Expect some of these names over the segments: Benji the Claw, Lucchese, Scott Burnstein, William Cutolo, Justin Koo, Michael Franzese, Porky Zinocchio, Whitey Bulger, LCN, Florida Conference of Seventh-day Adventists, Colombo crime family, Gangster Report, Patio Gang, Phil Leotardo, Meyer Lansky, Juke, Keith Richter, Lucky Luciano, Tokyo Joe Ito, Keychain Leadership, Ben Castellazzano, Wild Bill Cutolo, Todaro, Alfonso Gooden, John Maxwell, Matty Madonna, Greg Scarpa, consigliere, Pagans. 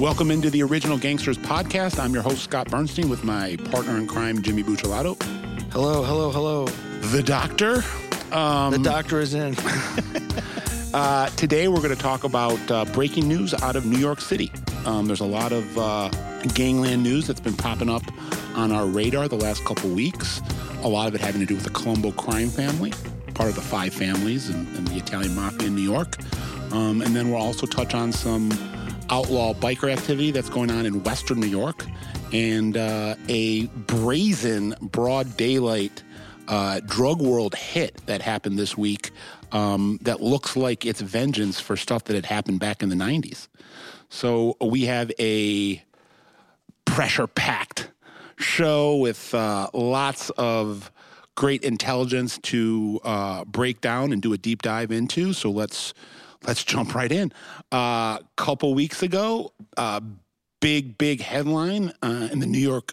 Welcome into the Original Gangsters podcast. I'm your host, Scott Burnstein, with my partner in crime, Jimmy Bucciolato. Hello, hello, hello. The doctor. The doctor is in. Today we're going to talk about breaking news out of New York City. There's a lot of gangland news that's been popping up on our radar the last couple weeks. A lot of it having to do with the Colombo crime family, part of the five families and the Italian mafia in New York. And then we'll also touch on some outlaw biker activity that's going on in Western New York and a brazen broad daylight drug world hit that happened this week that looks like it's vengeance for stuff that had happened back in the 90s. So we have a pressure-packed show with lots of great intelligence to break down and do a deep dive into. So let's jump right in. Couple weeks ago, big headline in the New York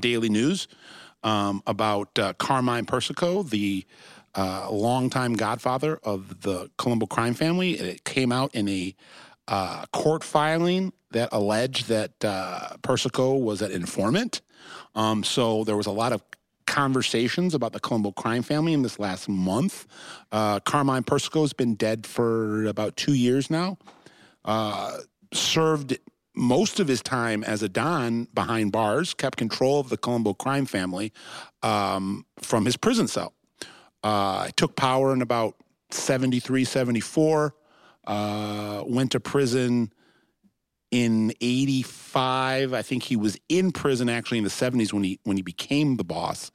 Daily News about Carmine Persico, the longtime godfather of the Colombo crime family. It came out in a court filing that alleged that Persico was an informant. So there was a lot of conversations about the Colombo crime family in this last month. Carmine Persico has been dead for about 2 years now. Served most of his time as a don behind bars, kept control of the Colombo crime family from his prison cell. Took power in about 73, 74, went to prison in 85, I think he was in prison actually in the 70s when he became the boss,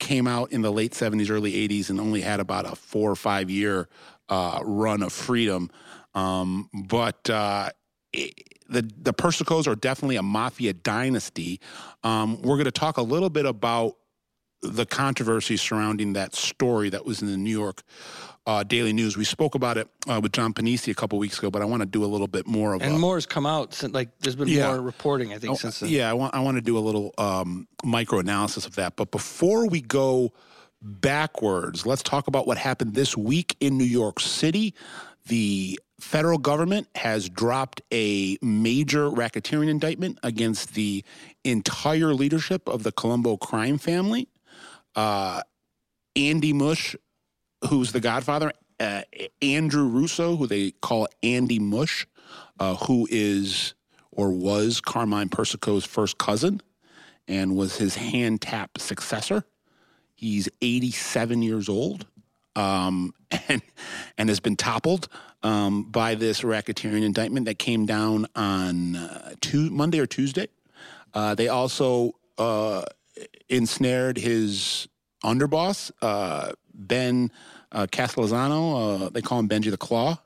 came out in the late 70s, early 80s, and only had about a 4 or 5 year run of freedom. The Persicos are definitely a mafia dynasty. We're going to talk a little bit about the controversy surrounding that story that was in the New York Daily News. We spoke about it with John Panici a couple weeks ago, but I want to do a little bit more of it. And more has come out since, like, there's been more reporting, I think, since then. Yeah, I want to do a little micro-analysis of that. But before we go backwards, let's talk about what happened this week in New York City. The federal government has dropped a major racketeering indictment against the entire leadership of the Colombo crime family. Andy Mush, who's the godfather, Andrew Russo, who they call Andy Mush, who is or was Carmine Persico's first cousin and was his hand-tap successor. He's 87 years old and has been toppled by this racketeering indictment that came down on Monday or Tuesday. They also ensnared his underboss, Ben Castellazzano. They call him Benji the Claw.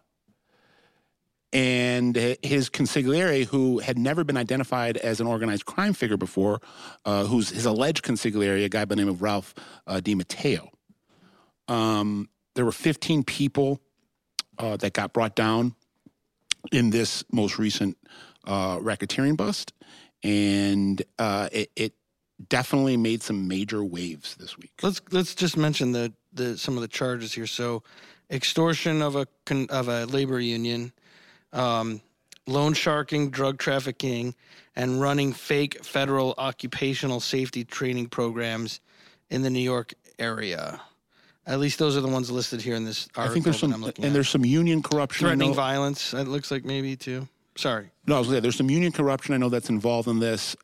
And his consigliere, who had never been identified as an organized crime figure before, who's his alleged consigliere, a guy by the name of Ralph Di Matteo. There were 15 people that got brought down in this most recent racketeering bust. And it definitely made some major waves this week. Let's just mention some of the charges here. So, extortion of a labor union, loan sharking, drug trafficking, and running fake federal occupational safety training programs in the New York area. At least those are the ones listed here in this article. I think there's some union corruption, threatening violence. It looks like maybe too. Sorry. No, there's some union corruption. I know that's involved in this.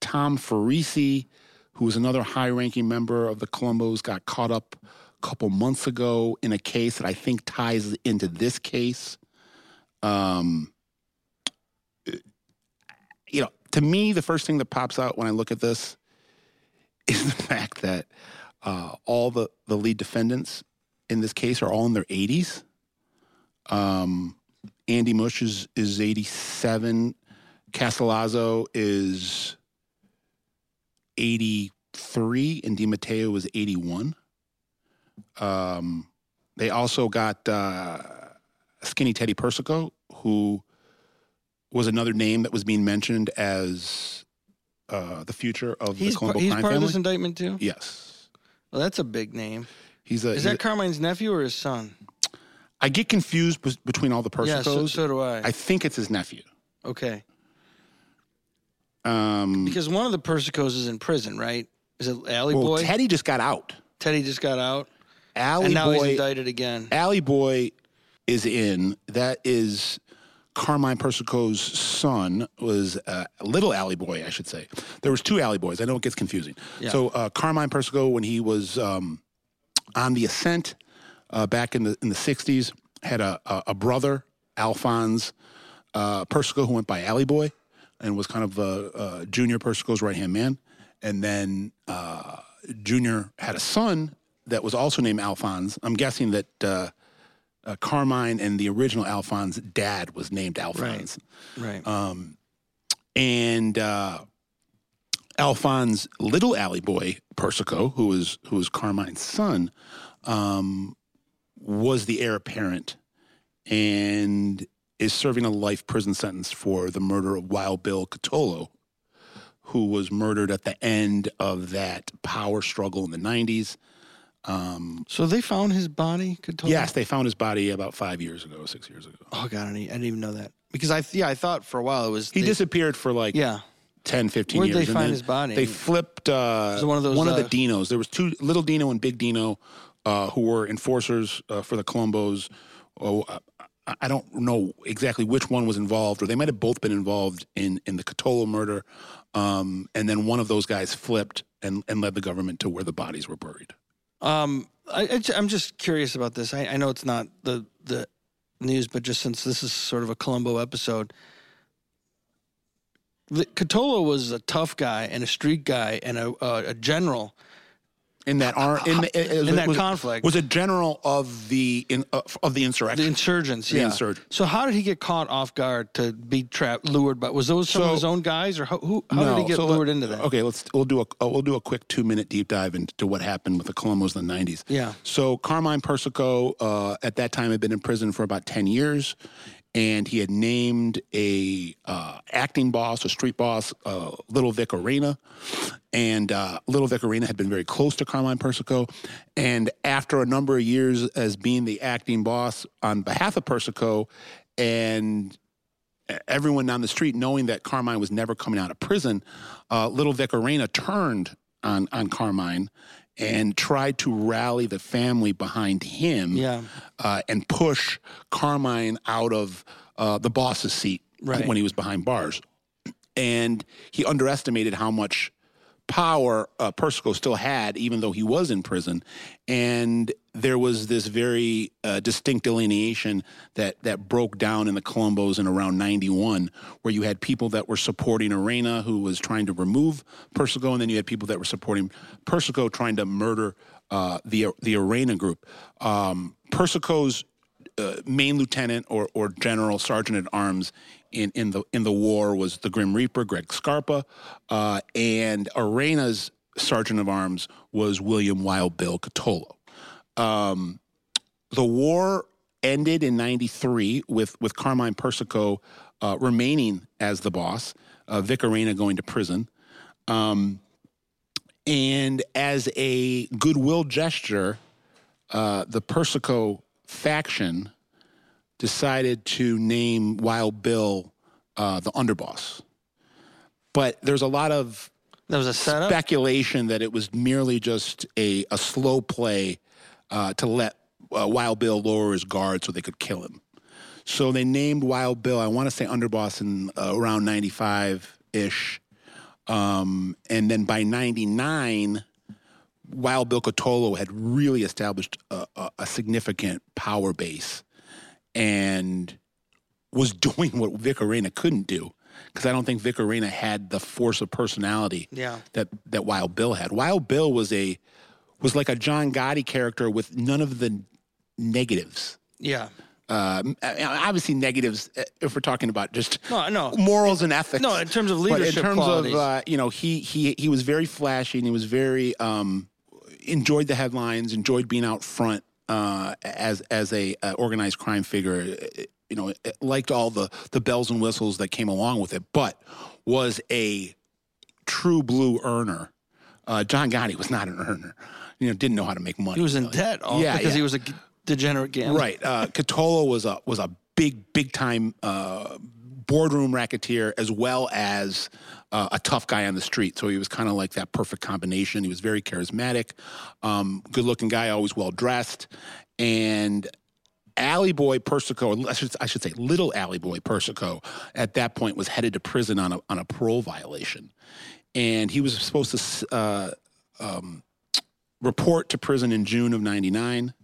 Tom Ferrisi, who was another high-ranking member of the Colombos, got caught up a couple months ago in a case that I think ties into this case. To me, the first thing that pops out when I look at this is the fact that all the lead defendants in this case are all in their 80s. Andy Mush is 87. Castellazzo is 83, and Di Matteo was 81. They also got Skinny Teddy Persico, who was another name that was being mentioned as the future of the Colombo crime family. He's part of this indictment too? Yes. Well, that's a big name. Is that Carmine's nephew or his son? I get confused between all the Persicos. Yeah, so do I. I think it's his nephew. Okay. Because one of the Persicos is in prison, right? Is it Alley Boy? Teddy just got out. Alley and now Boy, he's indicted again. Alley Boy is in. That is Carmine Persico's son. Was Little Alley Boy, I should say. There was two Alley Boys. I know it gets confusing. Yeah. So Carmine Persico, when he was on the ascent back in the 60s, had a brother, Alphonse Persico, who went by Alley Boy and was kind of Junior Persico's right-hand man. And then Junior had a son that was also named Alphonse. I'm guessing that Carmine and the original Alphonse dad was named Alphonse. Right. Alphonse Little Alley Boy Persico, who was Carmine's son, was the heir apparent and is serving a life prison sentence for the murder of Wild Bill Cutolo, who was murdered at the end of that power struggle in the 90s. So they found his body, Cutolo? Yes, they found his body about 6 years ago. Oh, God, I didn't even know that. Because, I thought for a while it was... He disappeared for 10, 15 years. Where'd they find his body? They flipped one of the Dinos. There was two, Little Dino and Big Dino, who were enforcers for the Colombos. I don't know exactly which one was involved, or they might have both been involved in the Cutolo murder. And then one of those guys flipped and led the government to where the bodies were buried. I'm just curious about this. I know it's not the news, but just since this is sort of a Colombo episode, Cutolo was a tough guy and a street guy and a general. In that conflict, was a general of the insurrection. The insurgents, yeah. The insurgents. So how did he get caught off guard to be lured by? Was those some of his own guys, or how did he get lured into that? Okay, we'll do a quick 2-minute deep dive into what happened with the Colombos in the 90s. Yeah. So Carmine Persico at that time had been in prison for about 10 years, and he had named a acting boss, a street boss, Little Vic Orena. And Little Vic Orena had been very close to Carmine Persico. And after a number of years as being the acting boss on behalf of Persico, and everyone on the street knowing that Carmine was never coming out of prison, Little Vic Orena turned on Carmine and tried to rally the family behind him, and push Carmine out of the boss's seat when he was behind bars. And he underestimated how much power Persico still had, even though he was in prison. And there was this very distinct delineation that broke down in the Colombos in around 91, where you had people that were supporting Orena, who was trying to remove Persico, and then you had people that were supporting Persico trying to murder the Orena group. Persico's main lieutenant or general, sergeant at arms in the war was the Grim Reaper, Greg Scarpa, and Orena's sergeant of arms was William Wild Bill Cutolo. The war ended in 93 with Carmine Persico remaining as the boss, Vic Orena going to prison. And as a goodwill gesture, the Persico faction decided to name Wild Bill the underboss. But there's a lot of speculation that it was merely just a slow play to let Wild Bill lower his guard so they could kill him. So they named Wild Bill, I want to say underboss, in around 95-ish. And then by 99, Wild Bill Cutolo had really established a significant power base and was doing what Vic Orena couldn't do, because I don't think Vic Orena had the force of personality that Wild Bill had. Wild Bill was like a John Gotti character with none of the negatives. Yeah. Obviously negatives if we're talking about just morals and ethics. No, in terms of leadership qualities. But in terms of, he was very flashy and he was very, enjoyed the headlines, enjoyed being out front as a organized crime figure. It liked all the bells and whistles that came along with it, but was a true blue earner. John Gotti was not an earner. Didn't know how to make money. He was in debt because he was a degenerate gambler. Right. Cutolo was a big time boardroom racketeer as well as a tough guy on the street. So he was kind of like that perfect combination. He was very charismatic, good-looking guy, always well-dressed. And Alley Boy Persico, I should say Little Alley Boy Persico, at that point was headed to prison on a parole violation. And he was supposed to report to prison in June of '99.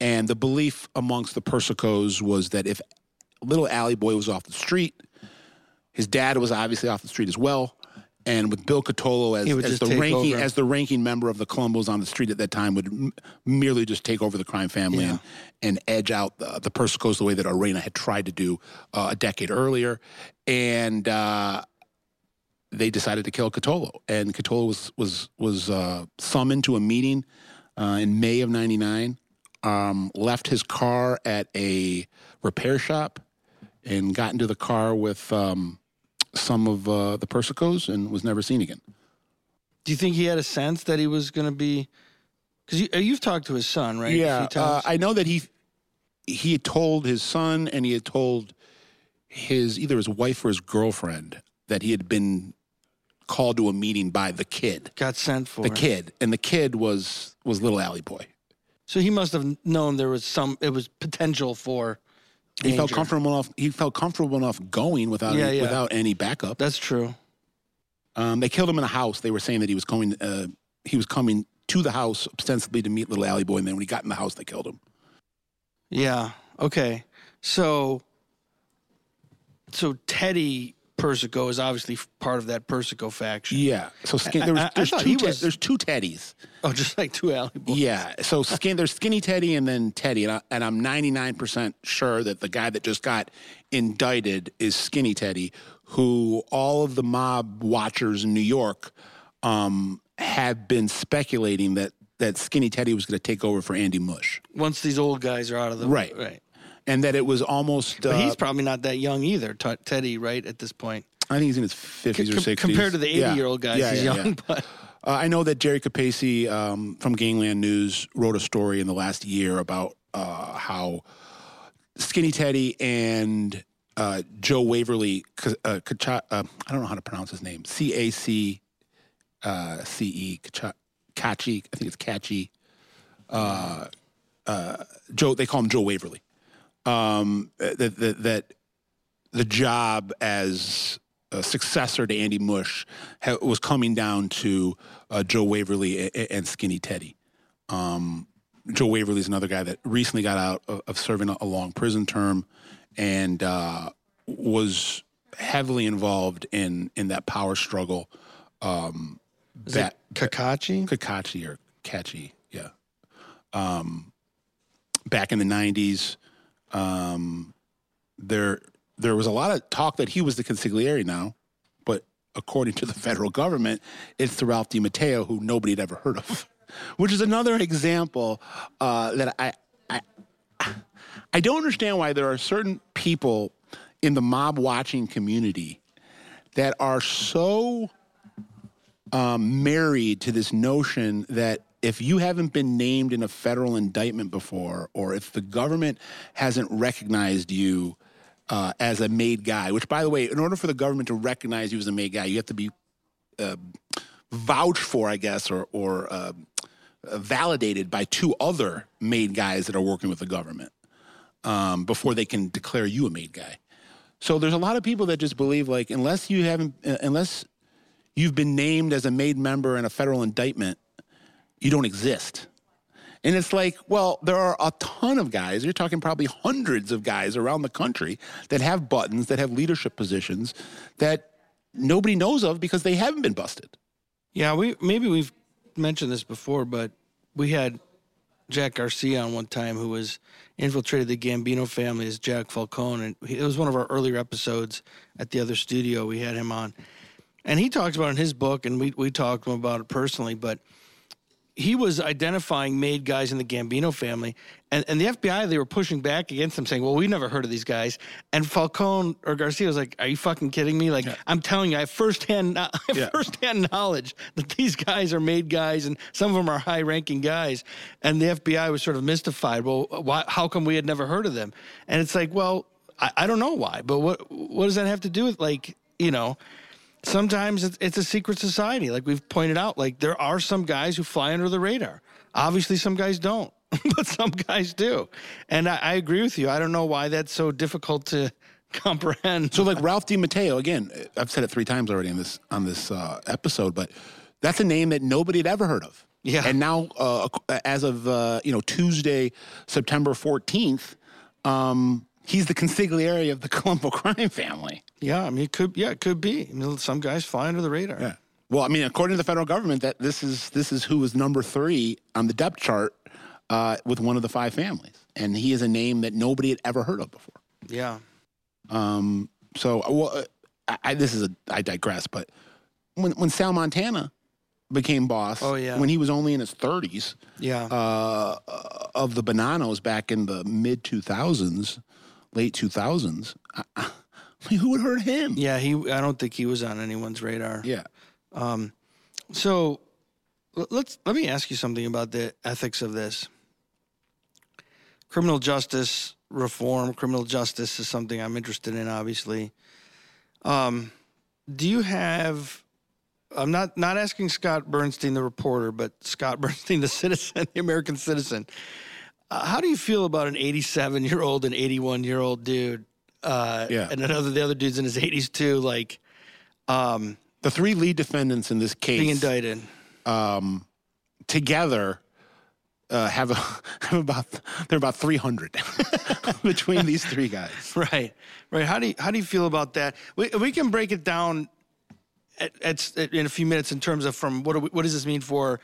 And the belief amongst the Persicos was that if Little Alley Boy was off the street, his dad was obviously off the street as well. And with Bill Cutolo as the ranking member of the Colombos on the street at that time, would merely just take over the crime family and edge out the Persicos the way that Orena had tried to do a decade earlier. And they decided to kill Cutolo. And Cutolo was summoned to a meeting in May of '99. Left his car at a repair shop and got into the car with some of the Persicos and was never seen again. Do you think he had a sense that he was going to be... Because you've talked to his son, right? Yeah, I know that he had told his son and he had told either his wife or his girlfriend that he had been called to a meeting by the kid. Got sent for. The kid. And the kid was Little Alley Boy. So he must have known there was potential for danger. He felt comfortable enough going without any backup. That's true. They killed him in a house. They were saying that he was coming to the house ostensibly to meet Little Alley Boy, and then when he got in the house, they killed him. Yeah. Okay. So Teddy Persico is obviously part of that Persico faction. Yeah. So there's two Teddies. Oh, just like two Alley Boys. Yeah. So there's Skinny Teddy and then Teddy. And I'm 99% sure that the guy that just got indicted is Skinny Teddy, who all of the mob watchers in New York have been speculating that Skinny Teddy was going to take over for Andy Mush. Once these old guys are out of the way. Right. And that it was almost... But he's probably not that young either, Teddy, right, at this point? I think he's in his 50s or 60s. Compared to the 80-year-old guys, he's young. But. I know that Jerry Capeci from Gangland News wrote a story in the last year about how Skinny Teddy and Joe Waverly, I don't know how to pronounce his name, C-A-C-C-E, Kachi, I think it's Kachi. Joe, they call him Joe Waverly. That the job as a successor to Andy Mush was coming down to Joe Waverly and Skinny Teddy. Joe Waverly is another guy that recently got out of serving a long prison term and was heavily involved in that power struggle. Kakachi or Kachi, yeah. Back in the 90s. There was a lot of talk that he was the consigliere now, but according to the federal government, it's Ralph Di Matteo, who nobody had ever heard of, which is another example that I don't understand why there are certain people in the mob watching community that are so married to this notion that if you haven't been named in a federal indictment before, or if the government hasn't recognized you as a made guy, which, by the way, in order for the government to recognize you as a made guy, you have to be vouched for, I guess, or validated by two other made guys that are working with the government before they can declare you a made guy. So there's a lot of people that just believe, like, unless you've been named as a made member in a federal indictment, you don't exist. And it's like, well, there are a ton of guys, you're talking probably hundreds of guys around the country that have buttons, that have leadership positions that nobody knows of because they haven't been busted. Yeah, we've mentioned this before, but we had Jack Garcia on one time, who was infiltrated the Gambino family as Jack Falcone. And it was one of our earlier episodes at the other studio. We had him on. And he talks about it in his book, and we talked to him about it personally, but he was identifying made guys in the Gambino family, and the FBI, they were pushing back against him, saying, well, we never heard of these guys. And Falcone or Garcia was like, are you fucking kidding me? Like, yeah. I'm telling you, I have firsthand knowledge that these guys are made guys, and some of them are high-ranking guys. And the FBI was sort of mystified. Well, how come we had never heard of them? And it's like, well, I don't know why, but what does that have to do with, like, you know, sometimes it's a secret society. Like we've pointed out, like there are some guys who fly under the radar. Obviously some guys don't, but some guys do. And I agree with you. I don't know why that's so difficult to comprehend. So like Ralph Di Matteo, again, I've said it 3 times already on this episode, but that's a name that nobody had ever heard of. Yeah. And now, as of, Tuesday, September 14th, he's the consigliere of the Colombo crime family. Yeah, I mean, it could be. I mean, some guys fly under the radar. Yeah. Well, I mean, according to the federal government, that this is who was number 3 on the depth chart with one of the 5 families, and he is a name that nobody had ever heard of before. Yeah. I digress, but when Sal Montana became boss, when he was only in his 30s, of the Bonanos back in the mid 2000s, late 2000s. I mean, who would hurt him? Yeah, I don't think he was on anyone's radar. Yeah. So let me ask you something about the ethics of this. Criminal justice reform, criminal justice is something I'm interested in, obviously. Do you have? I'm not asking Scott Burnstein, the reporter, but Scott Burnstein, the citizen, the American citizen. How do you feel about an 87-year-old and 81-year-old dude? And the other dude's in his 80s too. Like, the 3 lead defendants in this case being indicted together have about 300 between these 3 guys. Right. How do you feel about that? We can break it down in a few minutes in terms of from what does this mean for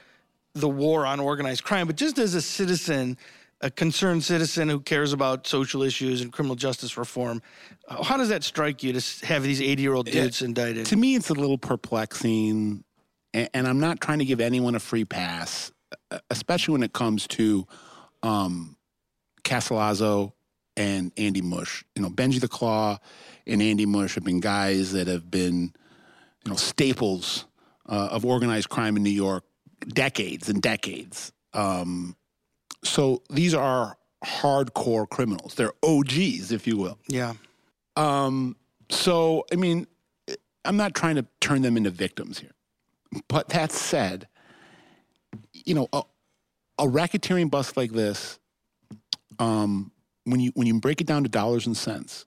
the war on organized crime, but just as a citizen. A concerned citizen who cares about social issues and criminal justice reform. How does that strike you to have these 80-year-old dudes indicted? To me, it's a little perplexing, and I'm not trying to give anyone a free pass, especially when it comes to Castellazzano and Andy Mush. You know, Benji the Claw and Andy Mush have been guys that have been, staples of organized crime in New York decades and decades. So these are hardcore criminals. They're OGs, if you will. Yeah. So, I mean, I'm not trying to turn them into victims here. But that said, a racketeering bust like this, when you break it down to dollars and cents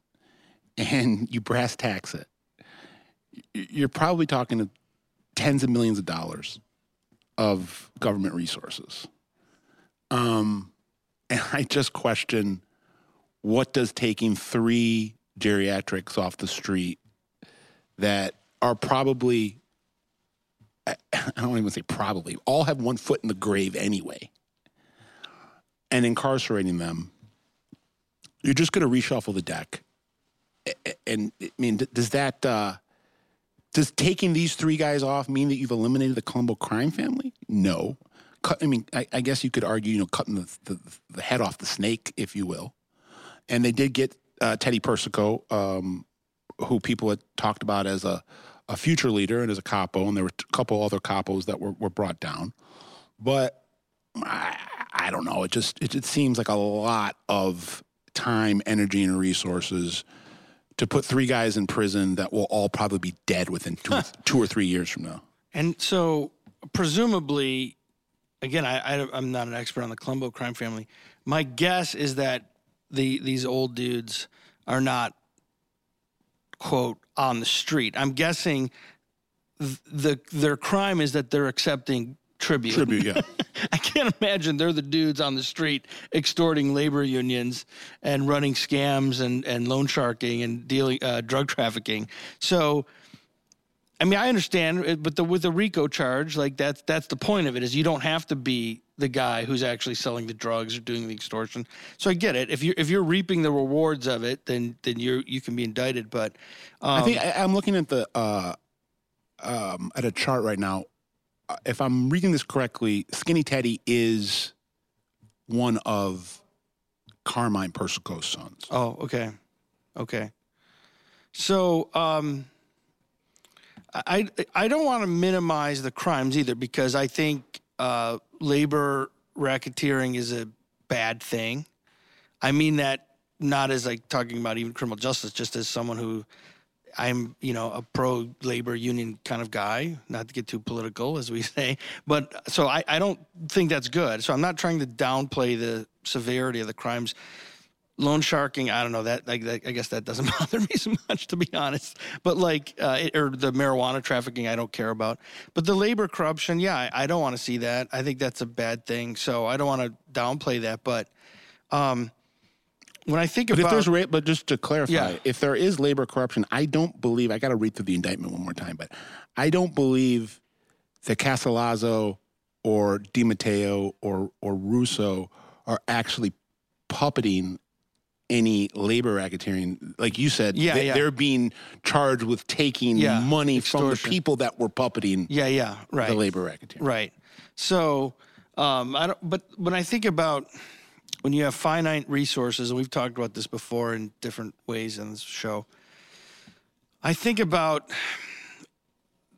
and you brass tax it, you're probably talking to tens of millions of dollars of government resources. And I just question, what does taking 3 geriatrics off the street that are probably, I don't even say probably, all have one foot in the grave anyway, and incarcerating them, you're just going to reshuffle the deck. And I mean, does taking these 3 guys off mean that you've eliminated the Colombo crime family? No. I mean, I guess you could argue, cutting the head off the snake, if you will. And they did get Teddy Persico, who people had talked about as a future leader and as a capo, and there were a couple other capos that were brought down. But I don't know. It seems like a lot of time, energy, and resources to put 3 guys in prison that will all probably be dead within two or 3 years from now. And so, presumably... Again, I'm not an expert on the Colombo crime family. My guess is that these old dudes are not, quote, on the street. I'm guessing their crime is that they're accepting tribute. Tribute, yeah. I can't imagine they're the dudes on the street extorting labor unions and running scams and loan sharking and dealing drug trafficking. So... I mean, I understand, but with the RICO charge, like that's the point of it, is you don't have to be the guy who's actually selling the drugs or doing the extortion. So I get it. If you're reaping the rewards of it, then you can be indicted. But I think I'm looking at the at a chart right now. If I'm reading this correctly, Skinny Teddy is one of Carmine Persico's sons. Oh, okay. So. I don't want to minimize the crimes either, because I think labor racketeering is a bad thing. I mean that not as like talking about even criminal justice, just as someone who I'm, you know, a pro labor union kind of guy, not to get too political as we say, but so I don't think that's good. So I'm not trying to downplay the severity of the crimes. Loan sharking, I don't know that. Like, I guess that doesn't bother me so much, to be honest. But like, or the marijuana trafficking, I don't care about. But the labor corruption, yeah, I don't want to see that. I think that's a bad thing. So I don't want to downplay that. But when I think about, but just to clarify, if there is labor corruption, I don't believe. I got to read through the indictment one more time, but I don't believe that Castellazzano or Di Matteo or Russo are actually puppeting any labor racketeering, like you said, they're being charged with taking money from the people that were puppeting the labor racketeering. Right. So, I don't, but when I think about when you have finite resources, and we've talked about this before in different ways in this show, I think about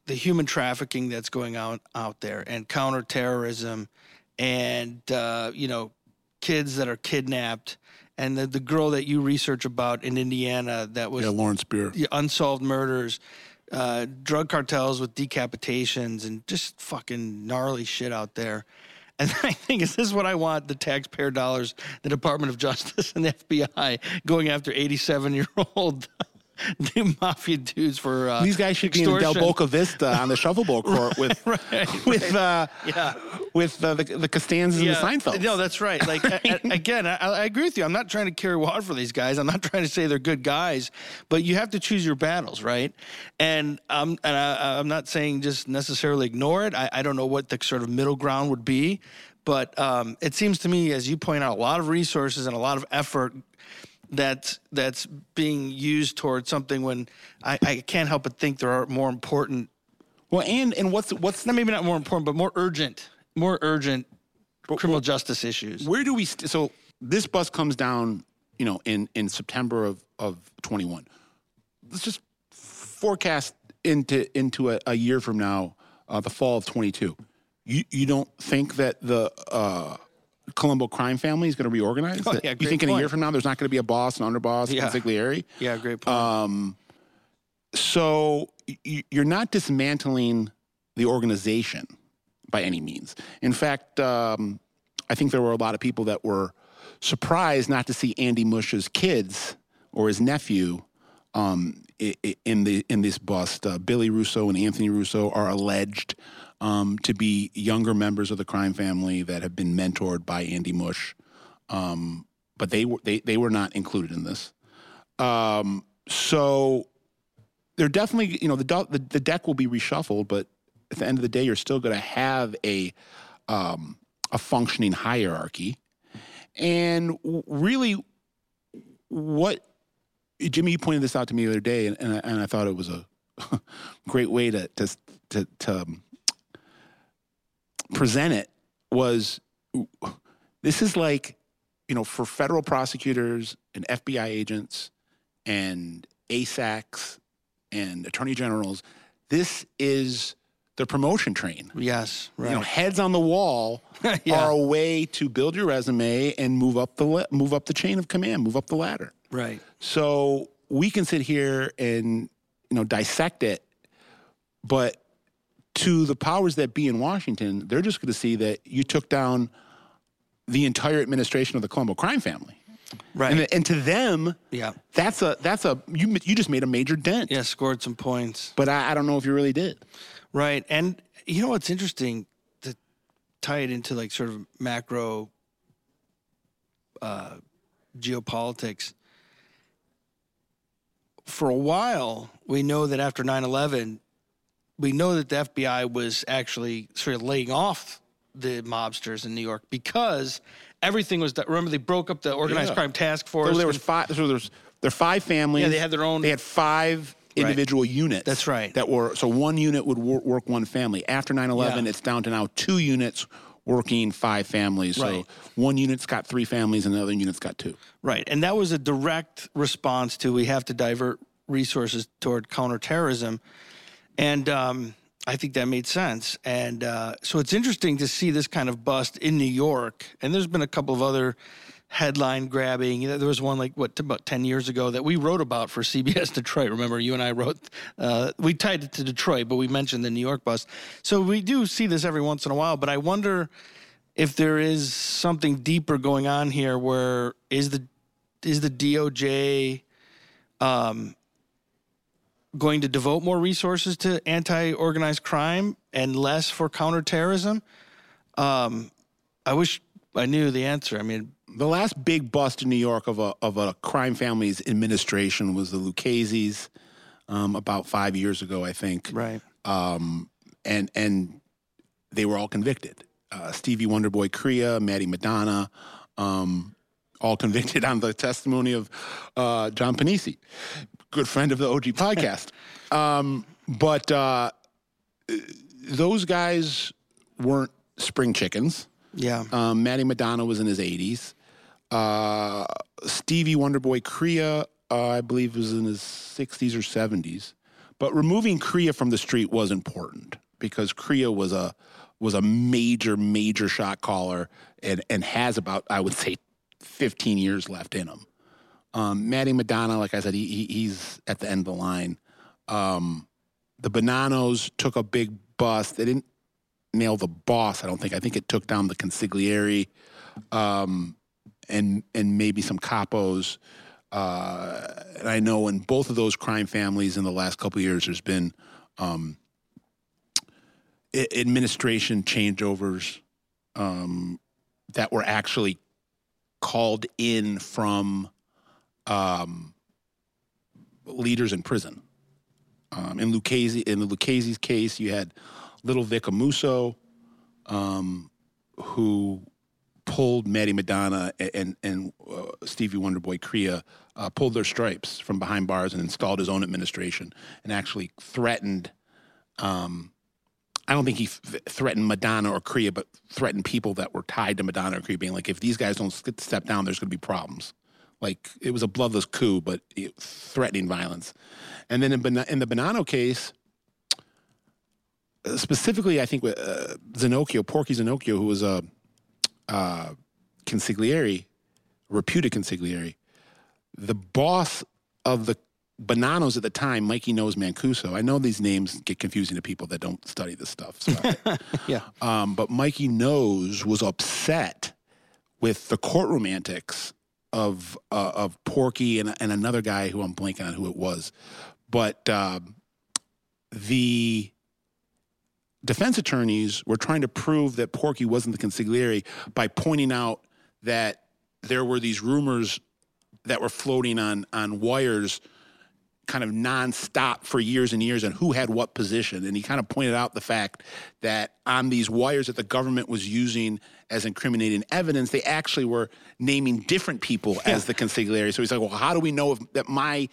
the human trafficking that's going on out there and counterterrorism and, you know, kids that are kidnapped. And the girl that you research about in Indiana that was... Lawrence Beer. Unsolved murders, drug cartels with decapitations, and just fucking gnarly shit out there. And I think, is this what I want? The taxpayer dollars, the Department of Justice, and the FBI going after 87-year-old mafia dudes for extortion. These guys should be in Del Boca Vista on the shuffleboard court with with the Costanzas and the Seinfelds. No, that's right. Like again, I agree with you. I'm not trying to carry water for these guys. I'm not trying to say they're good guys, but you have to choose your battles, right? And I'm not saying just necessarily ignore it. I don't know what the sort of middle ground would be, but it seems to me, as you point out, a lot of resources and a lot of effort that's being used towards something when I can't help but think there are more important. Well, and what's not, maybe not more important, but more urgent criminal justice issues. Where do we, so this bus comes down, you know, in September of 21. Let's just forecast into a year from now, the fall of 22. You don't think that the, Colombo crime family is going to reorganize? Oh, yeah, you think in a year from now there's not going to be a boss, an underboss, consigliere? Yeah, great point. So you're not dismantling the organization by any means. In fact, I think there were a lot of people that were surprised not to see Andy Mush's kids or his nephew in this bust. Billy Russo and Anthony Russo are alleged to be younger members of the crime family that have been mentored by Andy Mush, but they were not included in this. So they're definitely, you know, the deck will be reshuffled, but at the end of the day, you're still going to have a functioning hierarchy. And really, what Jimmy, you pointed this out to me the other day, and I thought it was a great way to present it, was this is like, you know, for federal prosecutors and FBI agents and ASACs and attorney generals, this is the promotion train. Yes, right. You know, heads on the wall are a way to build your resume and move up the chain of command, move up the ladder. Right. So we can sit here and, you know, dissect it, but to the powers that be in Washington, they're just going to see that you took down the entire administration of the Colombo crime family. Right. And to them, that's a you just made a major dent. Yeah, scored some points. But I don't know if you really did. Right. And you know what's interesting, to tie it into like sort of macro geopolitics, for a while we know that after 9/11, we know that the FBI was actually sort of laying off the mobsters in New York because everything was done. Remember, they broke up the organized crime task force. So there was five. So there were five families. Yeah, they had their own. They had five individual units. That's right. That were, so one unit would work one family. After 9/11, it's down to now two units working five families. Right. So one unit's got three families, and the other unit's got two. Right, and that was a direct response to, we have to divert resources toward counterterrorism. And I think that made sense. And so it's interesting to see this kind of bust in New York. And there's been a couple of other headline grabbing. There was one like what about 10 years ago that we wrote about for CBS Detroit. Remember, you and I wrote, we tied it to Detroit, but we mentioned the New York bust. So we do see this every once in a while, but I wonder if there is something deeper going on here where is the DOJ going to devote more resources to anti-organized crime and less for counterterrorism? I wish I knew the answer. I mean, the last big bust in New York of a crime family's administration was the Lucchese's about 5 years ago, I think. Right. And they were all convicted. Stevie Wonderboy Crea, Matty Madonna, all convicted on the testimony of John Panici, good friend of the OG podcast. But those guys weren't spring chickens. Yeah. Matty Madonna was in his 80s. Stevie Wonderboy Crea, I believe, was in his 60s or 70s. But removing Crea from the street was important because Crea was a major, major shot caller and has about, I would say, 15 years left in him. Matty Madonna, like I said, he's at the end of the line. The Bonanos took a big bust. They didn't nail the boss, I don't think. I think it took down the consigliere and maybe some capos. And I know in both of those crime families in the last couple of years, there's been administration changeovers that were actually called in from leaders in prison. In the Lucchese's case, you had Little Vic Orena, who pulled Matty Madonna and Stevie Wonderboy Crea, pulled their stripes from behind bars and installed his own administration and actually threatened, I don't think he threatened Madonna or Crea, but threatened people that were tied to Madonna or Crea, being like, if these guys don't step down, there's going to be problems. Like, it was a bloodless coup, but threatening violence. And then in the Bonanno case, specifically, I think with Zinocchio, Porky Zinocchio, who was a consigliere, reputed consigliere, the boss of the Bonanos at the time, Mikey Knows Mancuso. I know these names get confusing to people that don't study this stuff. So yeah. But Mikey Knows was upset with the courtroom antics of Porky and another guy who I'm blanking on who it was. But the defense attorneys were trying to prove that Porky wasn't the consigliere by pointing out that there were these rumors that were floating on wires kind of nonstop for years and years and who had what position. And he kind of pointed out the fact that on these wires that the government was using as incriminating evidence, they actually were naming different people as the consigliere. So he's like, well, how do we know that my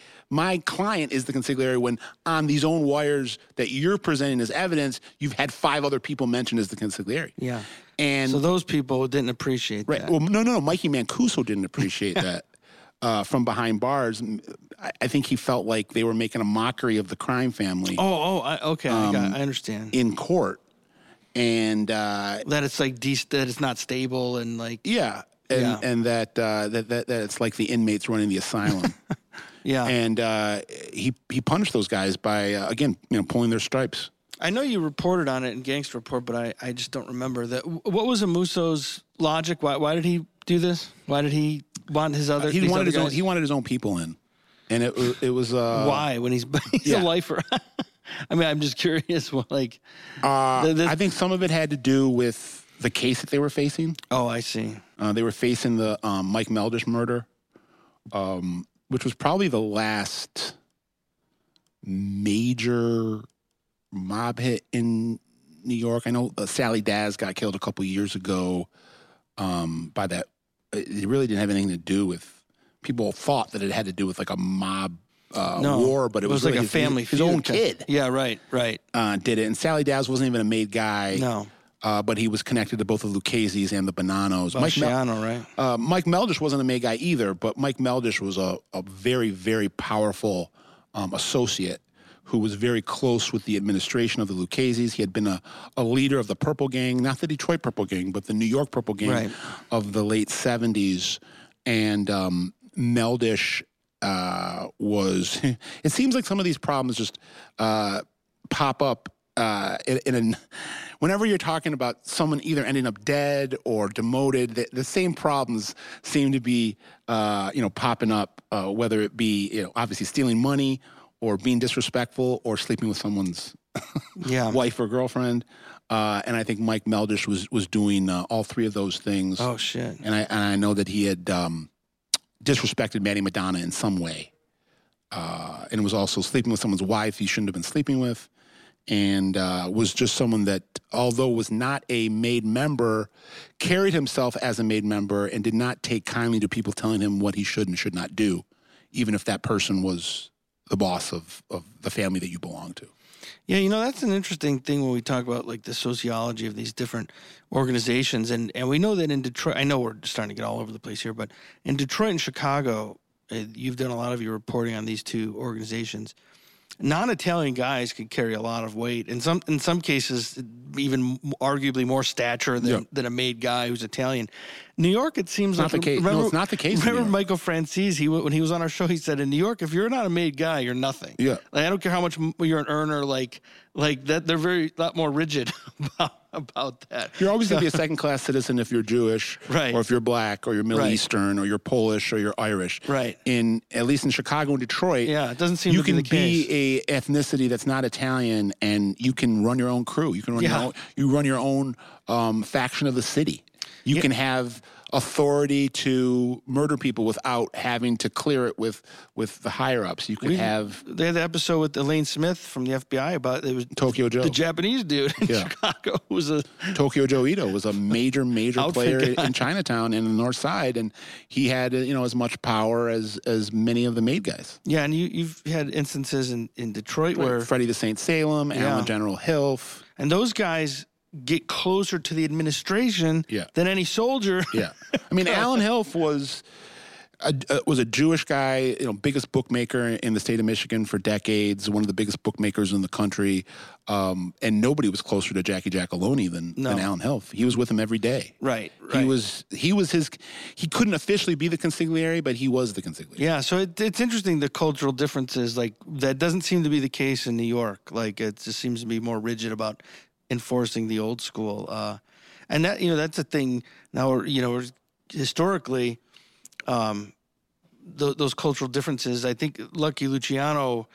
client is the consigliere when on these own wires that you're presenting as evidence, you've had five other people mentioned as the consigliere? Yeah. And so those people didn't appreciate that. Right. Well, no. Mikey Mancuso didn't appreciate that. From behind bars, I think he felt like they were making a mockery of the crime family. Okay, I understand. In court, and that it's like that it's not stable and like and that it's like the inmates running the asylum. Yeah, and he punished those guys by again, pulling their stripes. I know you reported on it in Gangster Report, but I just don't remember that. What was Amuso's logic? Why did he do this? Why did he want his other? He wanted his own people in, and it was why when he's a lifer. I mean, I'm just curious. What, like, I think some of it had to do with the case that they were facing. Oh, I see. They were facing the Mike Meldish murder, which was probably the last major mob hit in New York. I know Sally Daz got killed a couple years ago by that. It really didn't have anything to do with. People thought that it had to do with like a mob war, but it was really like a family. His own kid. Yeah, right. Did it, and Sally Daz wasn't even a made guy. No, but he was connected to both the Lucchese's and the Bonanos. Mike Meldish wasn't a made guy either, but Mike Meldish was a very, very powerful associate who was very close with the administration of the Lucchese's. He had been a leader of the Purple Gang, not the Detroit Purple Gang, but the New York Purple Gang of the late 70s. And Meldish was, it seems like some of these problems just pop up whenever you're talking about someone either ending up dead or demoted, the same problems seem to be, popping up, whether it be, obviously stealing money or being disrespectful or sleeping with someone's wife or girlfriend. And I think Mike Meldish was doing all three of those things. Oh, shit. And I know that he had disrespected Matty Madonna in some way. And was also sleeping with someone's wife he shouldn't have been sleeping with. And was just someone that, although was not a made member, carried himself as a made member and did not take kindly to people telling him what he should and should not do, even if that person was the boss of the family that you belong to. Yeah, that's an interesting thing when we talk about, like, the sociology of these different organizations. And we know that in Detroit, I know we're starting to get all over the place here, but in Detroit and Chicago, you've done a lot of your reporting on these two organizations. Non-Italian guys could carry a lot of weight, and in some cases, even arguably more stature than a made guy who's Italian. New York, it seems not like the case. Remember, no, it's not the case. Remember Michael Franzese? When he was on our show, he said, "In New York, if you're not a made guy, you're nothing." Yeah, like, I don't care how much you're an earner. Like that, they're a lot more rigid about that. You're always going to be a second-class citizen if you're Jewish, right? Or if you're black, or you're Middle Eastern, or you're Polish, or you're Irish, right? At least in Chicago and Detroit, it doesn't seem you can be a ethnicity that's not Italian, and you can run your own crew. You can run your own faction of the city. You can have authority to murder people without having to clear it with the higher-ups. You could have... They had the episode with Elaine Smith from the FBI about... It was Tokyo Joe. The Japanese dude in Chicago was a... Tokyo Joe Ito was a major player in Chinatown and the North Side, and he had, as much power as many of the made guys. Yeah, and you've had instances in Detroit where... Freddie the St. Salem, Alan General Helf. And those guys... get closer to the administration than any soldier. I mean, Alan Helf was a Jewish guy, biggest bookmaker in the state of Michigan for decades, one of the biggest bookmakers in the country, and nobody was closer to Jackie Giacalone than Alan Helf. He was with him every day. Right. He couldn't officially be the consigliere, but he was the consigliere. Yeah, so it's interesting, the cultural differences, like, that doesn't seem to be the case in New York. Like, it just seems to be more rigid about enforcing the old school, and that that's a thing now. Historically, those cultural differences. I think Lucky Luciano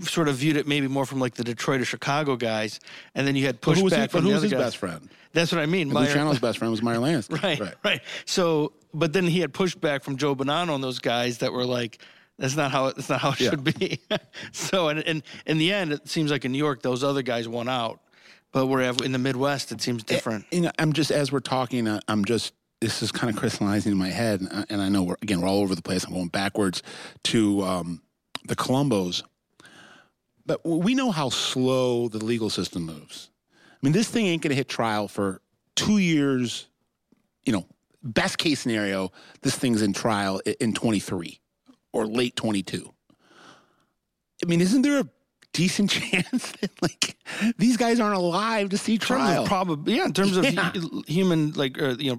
sort of viewed it maybe more from like the Detroit or Chicago guys, and then you had pushback from the other guys. Who was his best friend? That's what I mean. Luciano's best friend was Meyer Lansky. Right. So, but then he had pushback from Joe Bonanno and those guys that were like, that's not how it should be. So, and in the end, it seems like in New York, those other guys won out. But in the Midwest, it seems different. As we're talking, this is kind of crystallizing in my head. And I know, we're all over the place. I'm going backwards to the Colombos. But we know how slow the legal system moves. I mean, this thing ain't going to hit trial for 2 years. Best case scenario, this thing's in trial in 23 or late 22. I mean, isn't there a decent chance that, like, these guys aren't alive to see trial? Human, like,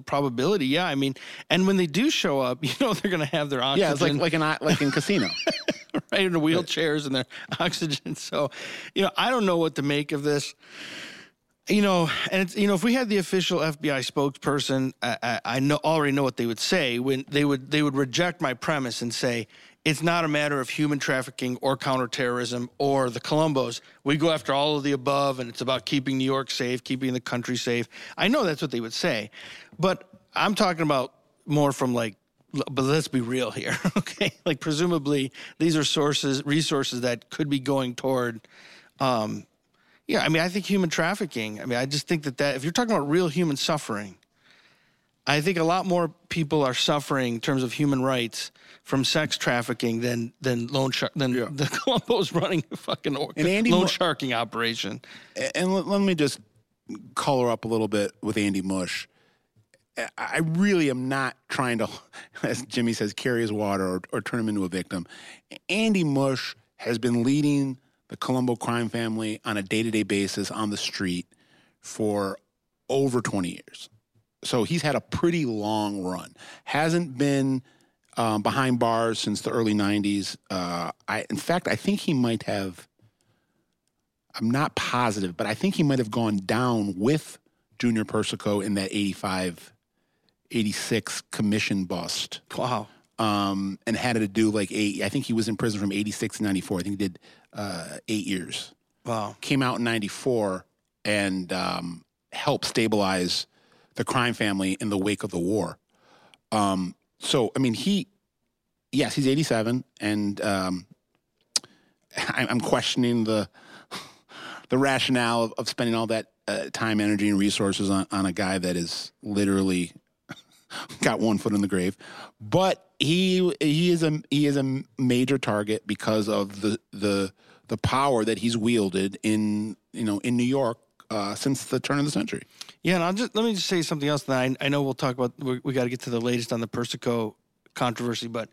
probability. Yeah, I mean, and when they do show up, they're going to have their oxygen. Yeah, it's like in Casino. Right, in the wheelchairs and their oxygen. So, I don't know what to make of this. And it's, if we had the official FBI spokesperson, I already know what they would say. When they would reject my premise and say, it's not a matter of human trafficking or counterterrorism or the Colombos. We go after all of the above, and it's about keeping New York safe, keeping the country safe. I know that's what they would say, but I'm talking about more from but let's be real here, okay? Like, presumably these are resources that could be going toward, I think human trafficking. I mean, I just think that if you're talking about real human suffering, I think a lot more people are suffering in terms of human rights from sex trafficking than the Colombo's running a fucking loan sharking operation. And let me just color up a little bit with Andy Mush. I really am not trying to, as Jimmy says, carry his water or turn him into a victim. Andy Mush has been leading the Colombo crime family on a day-to-day basis on the street for over 20 years. So he's had a pretty long run. Hasn't been behind bars since the early 90s. In fact, I think he might have, I'm not positive, but I think he might have gone down with Junior Persico in that 85-86 commission bust. Wow. And had to do like eight, I think he was in prison from 86 to 94. I think he did 8 years. Wow. Came out in 94 and helped stabilize the crime family in the wake of the war. So, I mean, yes, he's 87, and I'm questioning the rationale of spending all that time, energy, and resources on a guy that is literally got one foot in the grave. But he is a major target because of the power that he's wielded in New York since the turn of the century. Yeah, and let me just say something else. That I know we'll talk about. We got to get to the latest on the Persico controversy, but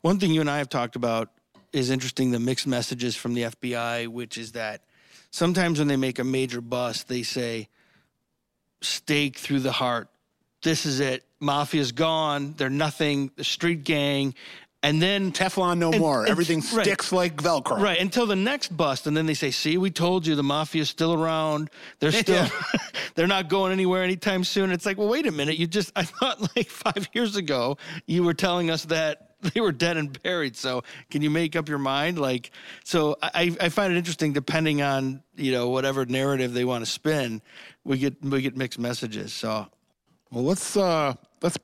one thing you and I have talked about is interesting: the mixed messages from the FBI, which is that sometimes when they make a major bust, they say, "Stake through the heart. This is it. Mafia's gone. They're nothing. The street gang." And then Teflon no more. Everything sticks like Velcro. Right, until the next bust. And then they say, see, we told you the mafia's still around. They're still, they're not going anywhere anytime soon. It's like, well, wait a minute. I thought like 5 years ago you were telling us that they were dead and buried. So can you make up your mind? Like, so I find it interesting, depending on, whatever narrative they want to spin, we get mixed messages. So, well, let's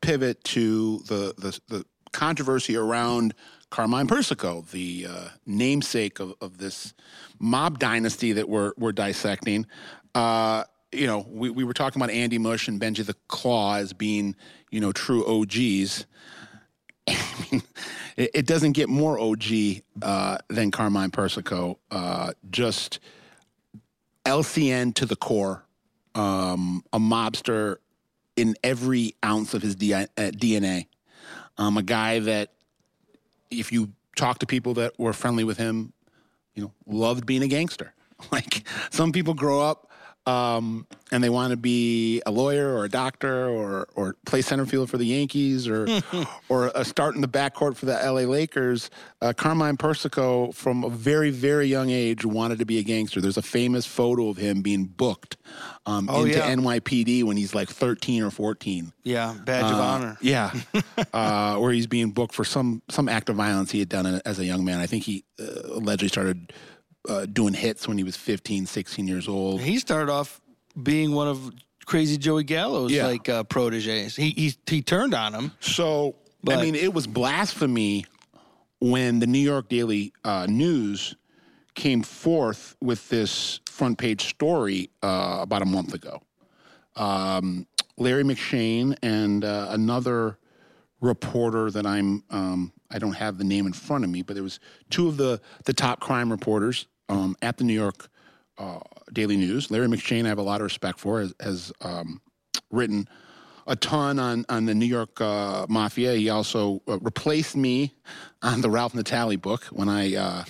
pivot to the controversy around Carmine Persico, the namesake of this mob dynasty that we're dissecting. We were talking about Andy Mush and Benji the Claw as being, true OGs. I mean, it doesn't get more OG than Carmine Persico. Just LCN to the core, a mobster in every ounce of his DNA. A guy that, if you talk to people that were friendly with him, loved being a gangster. Like, some people grow up and they want to be a lawyer or a doctor or play center field for the Yankees or start in the backcourt for the LA Lakers. Carmine Persico, from a very, very young age, wanted to be a gangster. There's a famous photo of him being booked NYPD when he's like 13 or 14. Yeah, badge of honor. Yeah, where he's being booked for some act of violence he had done as a young man. I think he allegedly started doing hits when he was 15, 16 years old. He started off being one of Crazy Joey Gallo's proteges. He turned on him. So, but I mean, it was blasphemy when the New York Daily News came forth with this front page story about a month ago. Larry McShane and another reporter that I don't have the name in front of me, but there was two of the top crime reporters at the New York Daily News. Larry McShane, I have a lot of respect for, has written a ton on the New York Mafia. He also replaced me on the Ralph Natale book when I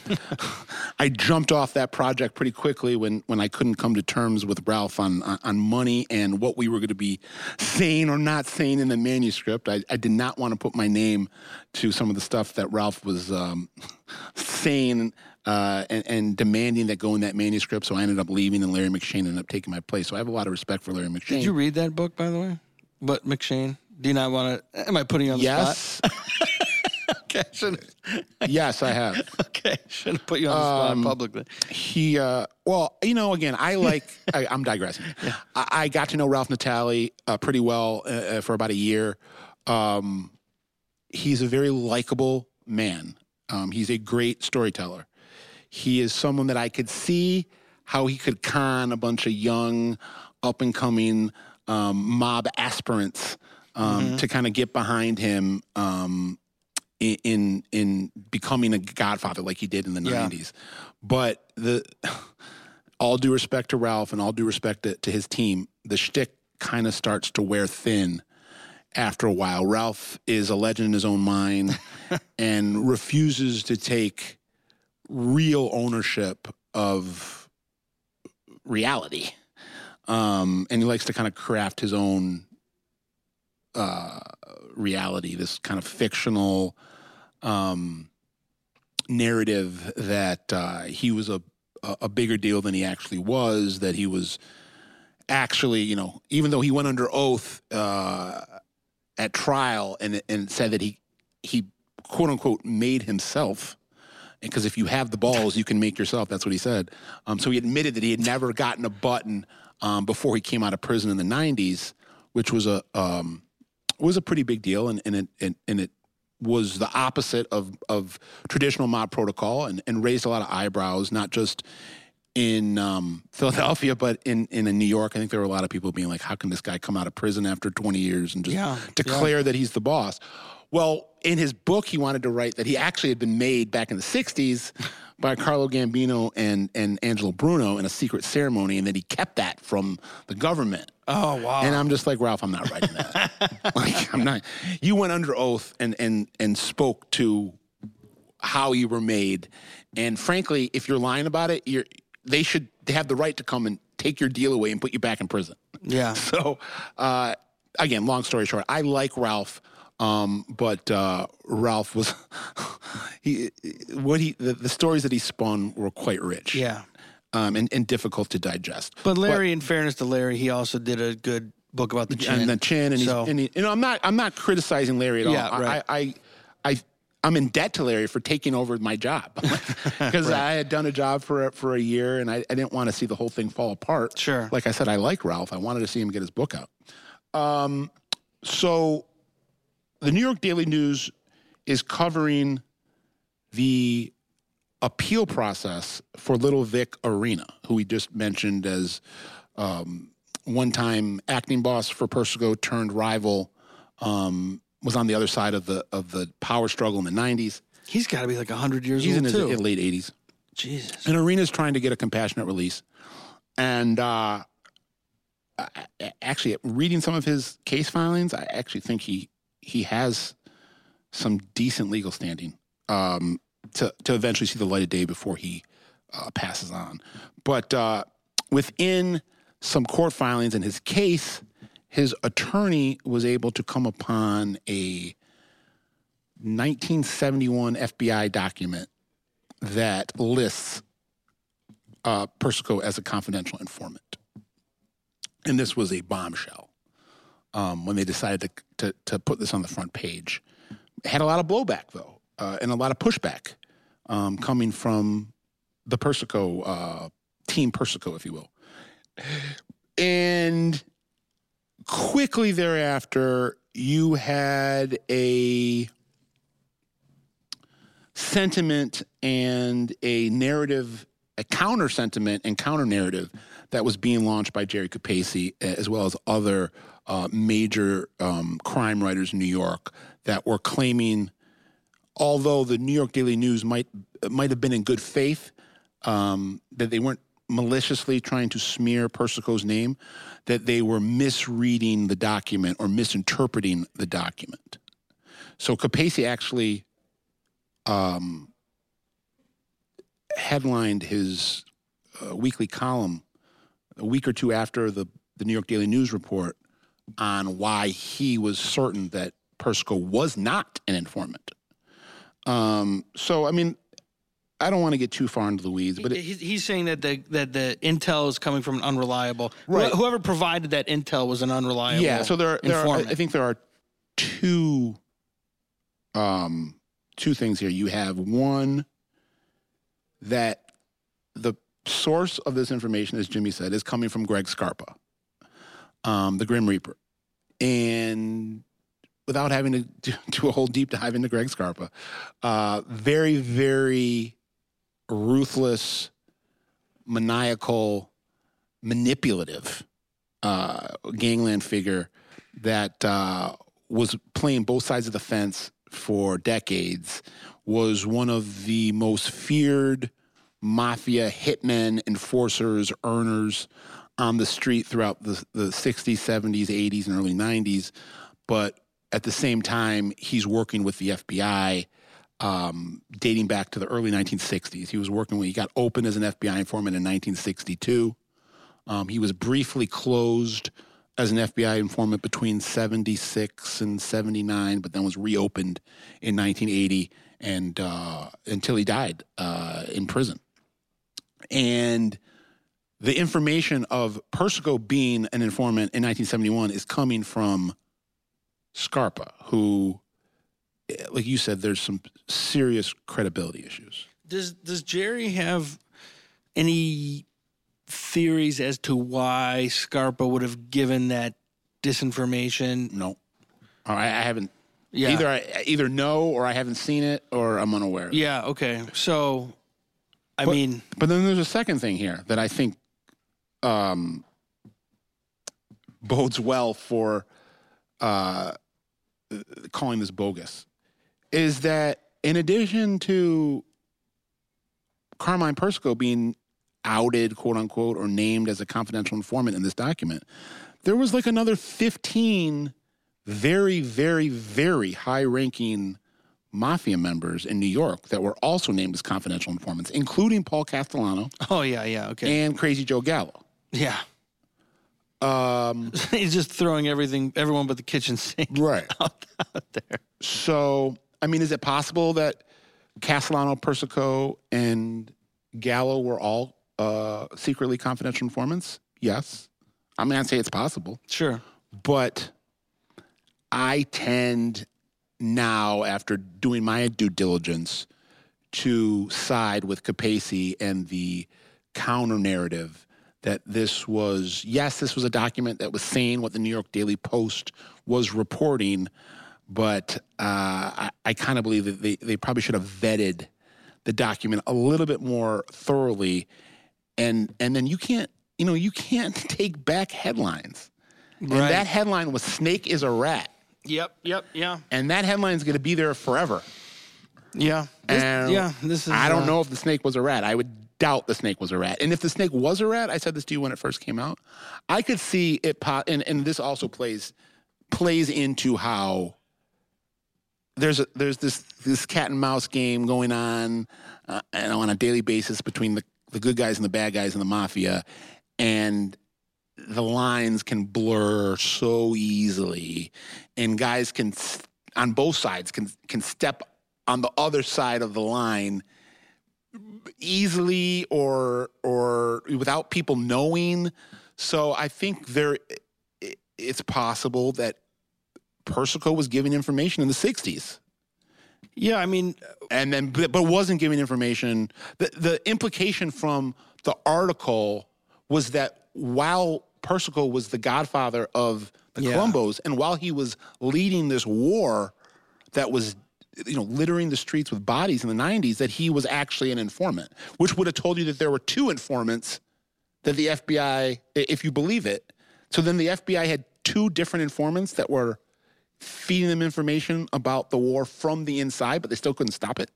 jumped off that project pretty quickly when I couldn't come to terms with Ralph on money and what we were going to be saying or not saying in the manuscript. I did not want to put my name to some of the stuff that Ralph was saying and demanding that go in that manuscript. So I ended up leaving, and Larry McShane ended up taking my place. So I have a lot of respect for Larry McShane. Did you read that book, by the way? But McShane, do you not want to? Am I putting you on the spot? Yes. Okay. Yes, I have. Okay, should have put you on the spot publicly. He, again, I'm digressing. Yeah. I got to know Ralph Natale pretty well for about a year. He's a very likable man. He's a great storyteller. He is someone that I could see how he could con a bunch of young, up and coming mob aspirants to kind of get behind him in becoming a godfather like he did in the 90s. But all due respect to Ralph and all due respect to his team, the shtick kind of starts to wear thin after a while. Ralph is a legend in his own mind and refuses to take real ownership of reality. And he likes to kind of craft his own reality, this kind of fictional narrative that he was a bigger deal than he actually was, that he was actually, you know, even though he went under oath at trial and said that he quote unquote made himself, because if you have the balls, you can make yourself. That's what he said. So he admitted that he had never gotten a button before he came out of prison in the 90s, which was a pretty big deal, and it was the opposite of traditional mob protocol, and raised a lot of eyebrows, not just in Philadelphia, but in New York. I think there were a lot of people being like, how can this guy come out of prison after 20 years and just declare that he's the boss? Well, in his book, he wanted to write that he actually had been made back in the 60s by Carlo Gambino and Angelo Bruno in a secret ceremony, and that he kept that from the government. Oh, wow. And I'm just like, Ralph, I'm not writing that. Like, I'm not. You went under oath and spoke to how you were made. And frankly, if you're lying about it, they have the right to come and take your deal away and put you back in prison. Yeah. So, again, long story short, I like Ralph. But Ralph was, the stories that he spun were quite rich. Yeah. And difficult to digest. But Larry, in fairness to Larry, he also did a good book about the chin. And the chin, I'm not criticizing Larry at all. Yeah, right. I'm in debt to Larry for taking over my job, because I had done a job for a year, and I didn't want to see the whole thing fall apart. Sure. Like I said, I like Ralph. I wanted to see him get his book out. So the New York Daily News is covering the appeal process for Little Vic Orena, who we just mentioned as one-time acting boss for Persico turned rival, was on the other side of the power struggle in the 90s. He's got to be like 100 years old, too. He's in his late 80s. Jesus. And Arena's trying to get a compassionate release. And actually, reading some of his case filings, I actually think he has some decent legal standing to eventually see the light of day before he passes on. But within some court filings in his case, his attorney was able to come upon a 1971 FBI document that lists Persico as a confidential informant. And this was a bombshell. When they decided to put this on the front page. It had a lot of blowback, though, and a lot of pushback coming from the Persico, Team Persico, if you will. And quickly thereafter, you had a sentiment and a narrative, a counter-sentiment and counter-narrative that was being launched by Jerry Capeci, as well as other major crime writers in New York, that were claiming, although the New York Daily News might have been in good faith, that they weren't maliciously trying to smear Persico's name, that they were misreading the document or misinterpreting the document. So Capeci actually headlined his weekly column a week or two after the New York Daily News report on why he was certain that Persico was not an informant. So, I mean, I don't want to get too far into the weeds, but he's saying that the intel is coming from an unreliable. Right. Whoever provided that intel was an unreliable. Yeah. So there are, I think there are two things here. You have one that the source of this information, as Jimmy said, is coming from Greg Scarpa, the Grim Reaper. And without having to do a whole deep dive into Greg Scarpa, very, very ruthless, maniacal, manipulative gangland figure that was playing both sides of the fence for decades, was one of the most feared mafia hitmen, enforcers, earners on the street throughout the 60s, 70s, 80s, and early 90s. But at the same time, he's working with the FBI dating back to the early 1960s. He got open as an FBI informant in 1962. He was briefly closed as an FBI informant between 76 and 79, but then was reopened in 1980 and until he died in prison. And the information of Persico being an informant in 1971 is coming from Scarpa, who, like you said, there's some serious credibility issues. Does Jerry have any theories as to why Scarpa would have given that disinformation? No. I haven't. Yeah. Either no, or I haven't seen it, or I'm unaware of it. Yeah, okay. So, I mean... But then there's a second thing here that I think bodes well for calling this bogus, is that in addition to Carmine Persico being outed, quote-unquote, or named as a confidential informant in this document, there was like another 15 very, very, very high-ranking mafia members in New York that were also named as confidential informants, including Paul Castellano. Oh, yeah, okay. And Crazy Joe Gallo. Yeah. He's just throwing everyone but the kitchen sink out there. So, I mean, is it possible that Castellano, Persico, and Gallo were all secretly confidential informants? Yes. I mean, I'd say it's possible. Sure. But I tend now, after doing my due diligence, to side with Capeci and the counter-narrative that this was a document that was saying what the New York Daily Post was reporting, but I kind of believe that they probably should have vetted the document a little bit more thoroughly, and then you can't take back headlines, right. And that headline was "Snake is a Rat." Yep, yeah. And that headline's going to be there forever. Yeah. This is... I don't know if the snake was a rat. I would doubt the snake was a rat. And if the snake was a rat, I said this to you when it first came out, I could see it pop... And this also plays into how there's this cat and mouse game going on a daily basis between the good guys and the bad guys and the mafia. And the lines can blur so easily, and guys on both sides can step on the other side of the line easily or without people knowing. So I think it's possible that Persico was giving information in the 60s. Yeah, I mean, and then but wasn't giving information. The implication from the article was that while Persico was the godfather of the Colombos, and while he was leading this war that was, littering the streets with bodies in the 90s, that he was actually an informant, which would have told you that there were two informants that the FBI, if you believe it. So then the FBI had two different informants that were feeding them information about the war from the inside, but they still couldn't stop it.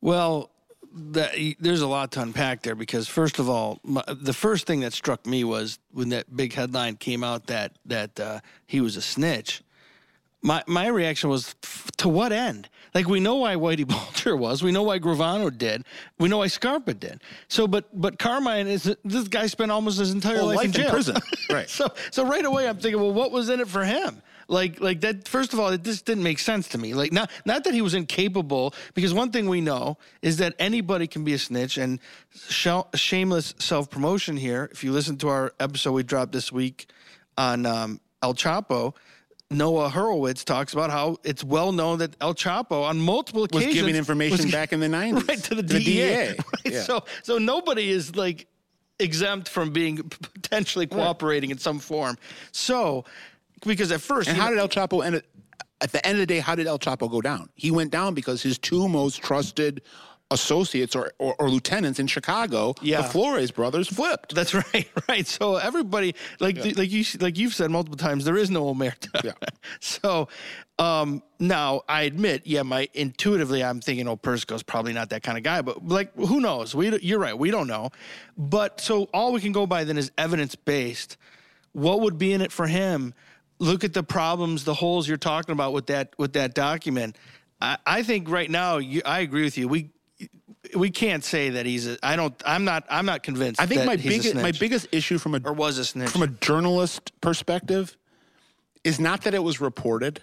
Well... There's a lot to unpack there, because first of all, the first thing that struck me was when that big headline came out that he was a snitch. My reaction was, to what end? Like, we know why Whitey Bulger was, we know why Gravano did, we know why Scarpa did. So, but Carmine this guy spent almost his entire life in jail, in prison, right? So right away I'm thinking, well, what was in it for him? Like that. First of all, it just didn't make sense to me. Like, not that he was incapable, because one thing we know is that anybody can be a snitch, and shameless self-promotion here. If you listen to our episode we dropped this week on El Chapo, Noah Hurwitz talks about how it's well known that El Chapo on multiple occasions was giving information back in the 90s, right, to the DEA. Right? Yeah. So nobody is like exempt from being potentially cooperating in some form. So. Because at first... And how did El Chapo end up, at the end of the day, how did El Chapo go down? He went down because his two most trusted associates or lieutenants in Chicago, the Flores brothers, flipped. That's right, right. So everybody, you've said multiple times, there is no Omerta. Yeah. So now I admit, intuitively I'm thinking, Persico's probably not that kind of guy, but who knows? You're right, we don't know. But so all we can go by then is evidence-based. What would be in it for him? Look at the problems, the holes you're talking about with that document. I think right now, I agree with you. We can't say that he's. I'm not convinced. I think that my biggest issue from a journalist perspective is not that it was reported,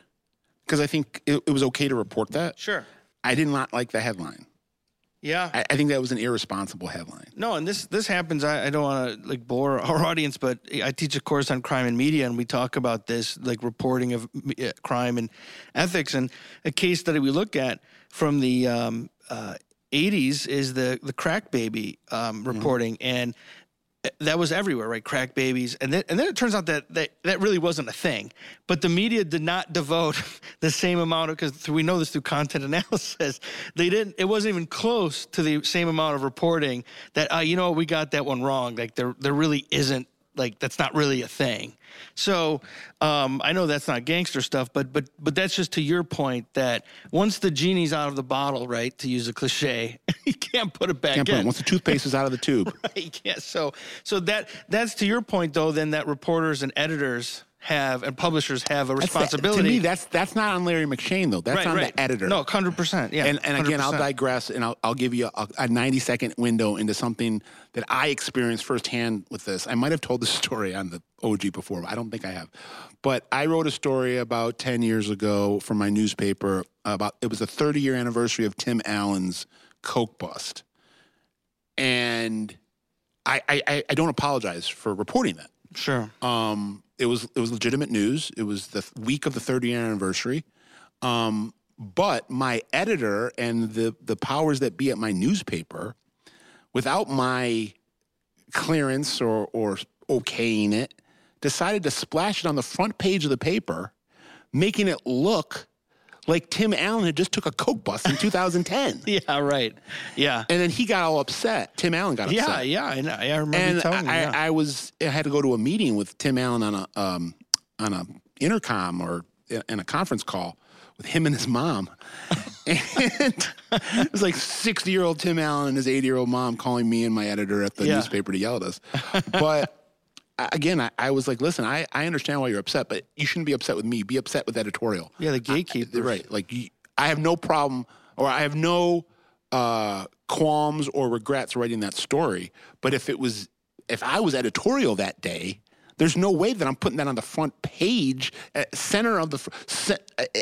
because I think it was okay to report that. Sure. I did not like the headline. Yeah. I think that was an irresponsible headline. No, and this happens. I don't want to, like, bore our audience, but I teach a course on crime and media, and we talk about this, like, reporting of crime and ethics. And a case study we looked at from the 80s is the crack baby reporting, and that was everywhere, right? Crack babies. And then it turns out that really wasn't a thing. But the media did not devote the same amount of, because we know this through content analysis, it wasn't even close to the same amount of reporting that, you know, we got that one wrong. Like, there really isn't, like, that's not really a thing. So I know that's not gangster stuff, but that's just to your point that once the genie's out of the bottle, right, to use a cliche, you can't put it back in. Once the toothpaste is out of the tube. Right, yeah. So that's to your point, though, then, that reporters and editors have and publishers have a responsibility. To me, that's not on Larry McShane, though. That's right, on the editor. No, 100%. Yeah, and 100%. Again, I'll digress, and I'll give you a 90-second window into something that I experienced firsthand with this. I might have told this story on the OG before, but I don't think I have. But I wrote a story about 10 years ago for my newspaper about, it was the 30-year anniversary of Tim Allen's Coke bust. And I don't apologize for reporting that. Sure. It was legitimate news. It was the week of the 30-year anniversary. But my editor and the powers that be at my newspaper, without my clearance or okaying it, decided to splash it on the front page of the paper, making it look like Tim Allen had just took a Coke bust in 2010. Yeah, right. Yeah. And then he got all upset. Tim Allen got upset. Yeah, yeah. I remember you telling me. And I had to go to a meeting with Tim Allen on a intercom or in a conference call with him and his mom. And it was like 60-year-old Tim Allen and his 80-year-old mom calling me and my editor at the newspaper to yell at us. But again, I was like, listen, I understand why you're upset, but you shouldn't be upset with me. Be upset with editorial. Yeah, the gatekeepers. Right. Like, I have no problem, or I have no qualms or regrets writing that story. But if I was editorial that day, there's no way that I'm putting that on the front page, center of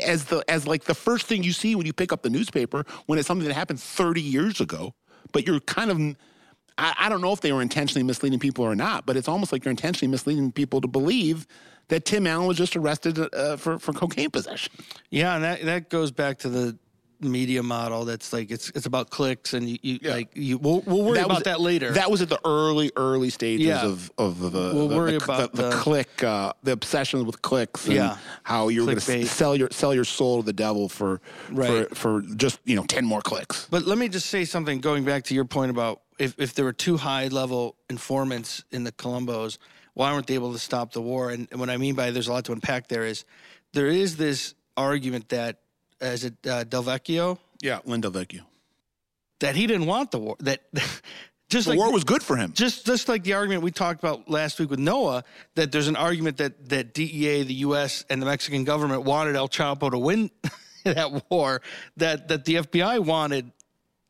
as the first thing you see when you pick up the newspaper, when it's something that happened 30 years ago, but you're kind of, I don't know if they were intentionally misleading people or not, but it's almost like you're intentionally misleading people to believe that Tim Allen was just arrested for cocaine possession. Yeah, and that goes back to the media model that's like it's about clicks, and we'll worry about that later. That was at the early stages of the click, the obsession with clicks, and how you're going to sell your soul to the devil for just 10 more clicks. But let me just say something going back to your point about, if there were two high-level informants in the Colombos, why weren't they able to stop the war? And what I mean by there's a lot to unpack there is this argument that, is it DelVecchio? Yeah, Lin DeVecchio. That he didn't want the war. That just war was good for him. Just like the argument we talked about last week with Noah, that there's an argument that DEA, the U.S., and the Mexican government wanted El Chapo to win that war, that the FBI wanted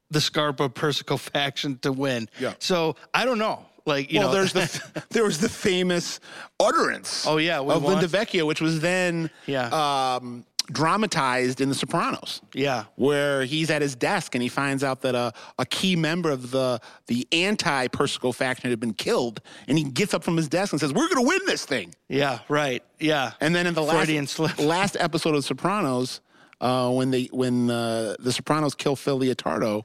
the Scarpa Persico faction to win. Yeah. So I don't know. Like, you know, there was the famous utterance. Oh yeah, of Lin DeVecchio, which was then dramatized in The Sopranos. Yeah, where he's at his desk and he finds out that a key member of the anti Persico faction had been killed, and he gets up from his desk and says, "We're going to win this thing." Yeah. Right. Yeah. And then in the last episode of The Sopranos, when the Sopranos kill Phil Leotardo.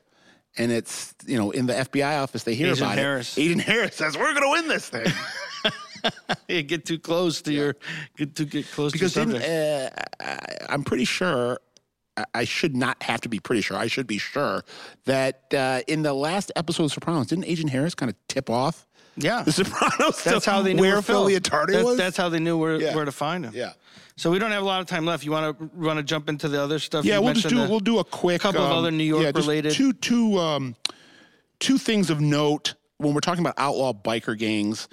And it's, in the FBI office, they hear about it. Agent Harris says, "We're going to win this thing." You get too close to your, get close because to your subject. I'm pretty sure, I should not have to be pretty sure, I should be sure, that in the last episode of Sopranos, didn't Agent Harris kind of tip off the Sopranos? That's how they knew where Phil Leotardo was? That's how they knew where to find him. Yeah. So we don't have a lot of time left. You want to jump into the other stuff? Yeah, we'll do a quick couple of other New York related. Two things of note when we're talking about outlaw biker gangs.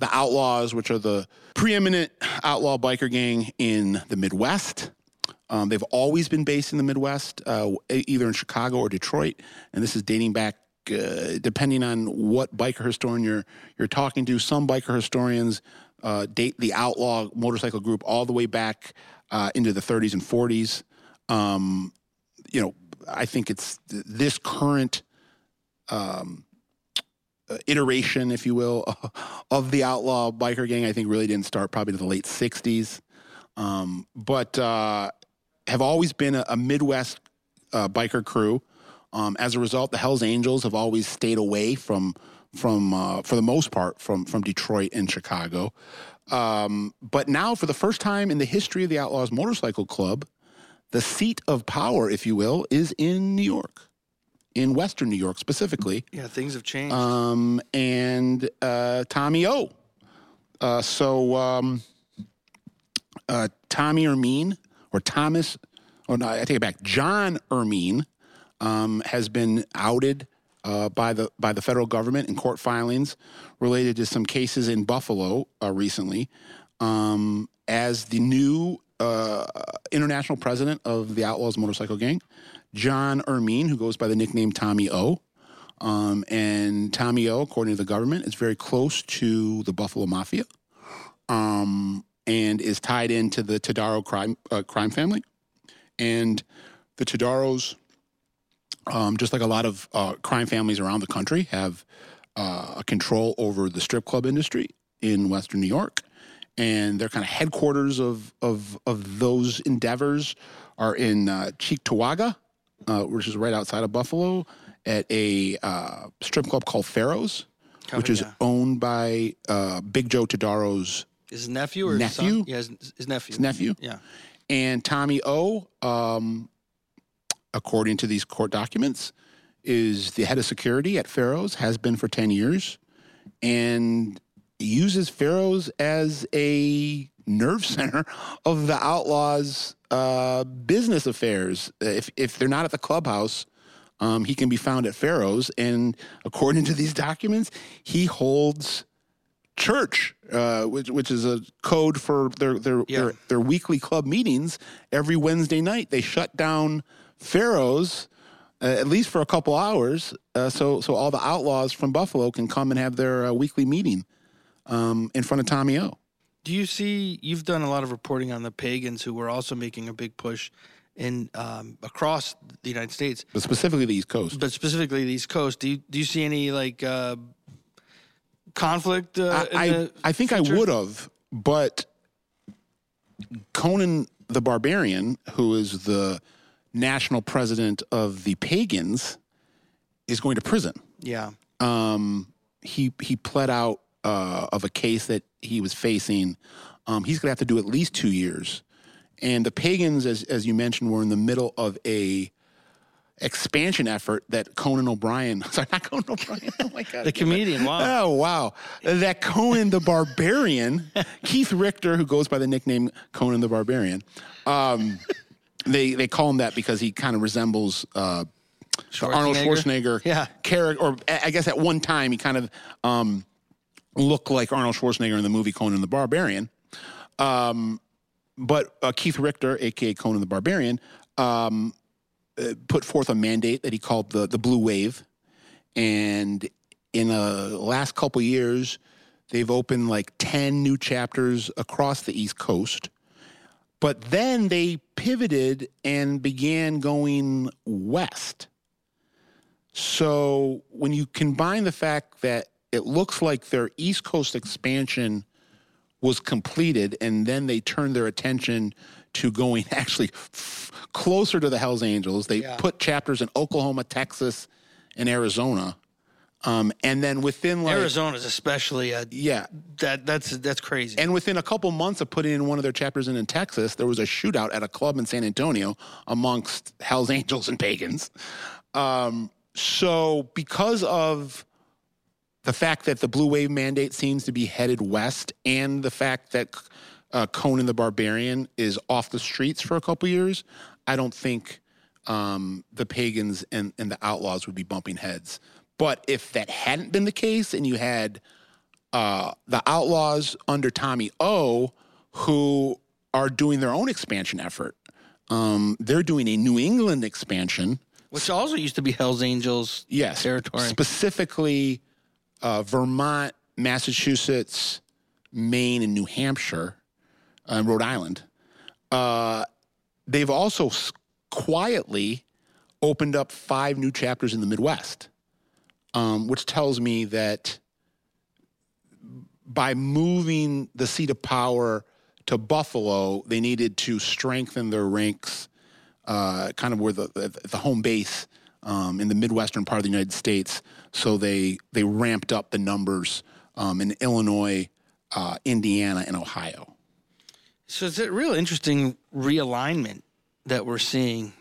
The Outlaws, which are the preeminent outlaw biker gang in the Midwest. They've always been based in the Midwest, either in Chicago or Detroit, and this is dating back, depending on what biker historian you're talking to. Some biker historians date the outlaw motorcycle group all the way back into the 30s and 40s. I think it's this current iteration, if you will, of the outlaw biker gang, I think really didn't start probably to the late 60s, but have always been a Midwest biker crew. As a result, the Hells Angels have always stayed away from for the most part, from Detroit and Chicago. But now, for the first time in the history of the Outlaws Motorcycle Club, the seat of power, if you will, is in New York, in Western New York specifically. Yeah, things have changed. And Tommy O. So Tommy Ermine, or Thomas, or no, I take it back, John Ermine, has been outed by the federal government in court filings related to some cases in Buffalo recently as the new international president of the Outlaws Motorcycle Gang, John Ermine, who goes by the nickname Tommy O. And Tommy O, according to the government, is very close to the Buffalo Mafia and is tied into the Todaro crime family. And the Todaros... just like a lot of crime families around the country have control over the strip club industry in Western New York, and their kind of headquarters of those endeavors are in Cheektowaga, which is right outside of Buffalo, at a strip club called Pharaoh's, which is owned by Big Joe Todaro's nephew. Yeah, his nephew. His nephew. Yeah. And Tommy O, according to these court documents, is the head of security at Pharaoh's, has been for 10 years, and uses Pharaoh's as a nerve center of the Outlaws' business affairs. If they're not at the clubhouse, he can be found at Pharaoh's, and according to these documents, he holds church, which is a code for their weekly club meetings. Every Wednesday night, they shut down Pharaoh's, at least for a couple hours, so all the outlaws from Buffalo can come and have their weekly meeting in front of Tommy O. Do you see, you've done a lot of reporting on the pagans, who were also making a big push in across the United States. But specifically the East Coast. Do you see any, like, conflict? I think future? I would have, but Conan the Barbarian, who is the national president of the pagans, is going to prison. Yeah. He pled out of a case that he was facing. He's going to have to do at least 2 years. And the pagans, as you mentioned, were in the middle of a expansion effort that the comedian. Wow. Oh, wow. That Conan the Barbarian, Keith Richter, who goes by the nickname Conan the Barbarian, They call him that because he kind of resembles the Arnold Schwarzenegger character. Or I guess at one time he kind of looked like Arnold Schwarzenegger in the movie Conan the Barbarian. But Keith Richter, a.k.a. Conan the Barbarian, put forth a mandate that he called the Blue Wave. And in the last couple years, they've opened like 10 new chapters across the East Coast. But then they pivoted and began going west. So when you combine the fact that it looks like their East Coast expansion was completed, and then they turned their attention to going actually closer to the Hells Angels, they put chapters in Oklahoma, Texas, and Arizona. And then within like Arizona's especially that's crazy. And within a couple months of putting in one of their chapters in Texas, there was a shootout at a club in San Antonio amongst Hells Angels and pagans. So because of the fact that the Blue Wave mandate seems to be headed west, and the fact that Conan the Barbarian is off the streets for a couple years, I don't think the pagans and the outlaws would be bumping heads. But if that hadn't been the case, and you had the outlaws under Tommy O, who are doing their own expansion effort, they're doing a New England expansion, which also used to be Hells Angels territory, specifically Vermont, Massachusetts, Maine, and New Hampshire, and Rhode Island. They've also quietly opened up 5 new chapters in the Midwest, which tells me that by moving the seat of power to Buffalo, they needed to strengthen their ranks kind of where the home base in the Midwestern part of the United States. So they ramped up the numbers in Illinois, Indiana, and Ohio. So it's a real interesting realignment that we're seeing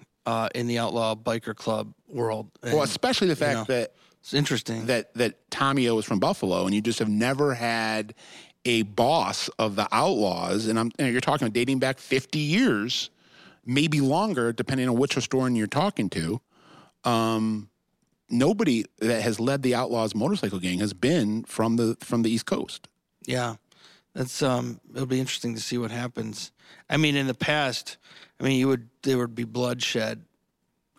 in the outlaw biker club world. And, well, especially the fact that it's interesting that Tommy O is from Buffalo, and you just have never had a boss of the outlaws, and you're talking dating back 50 years, maybe longer, depending on which historian you're talking to. Nobody that has led the outlaws motorcycle gang has been from the East Coast. Yeah, that's it'll be interesting to see what happens. I mean, in the past, there would be bloodshed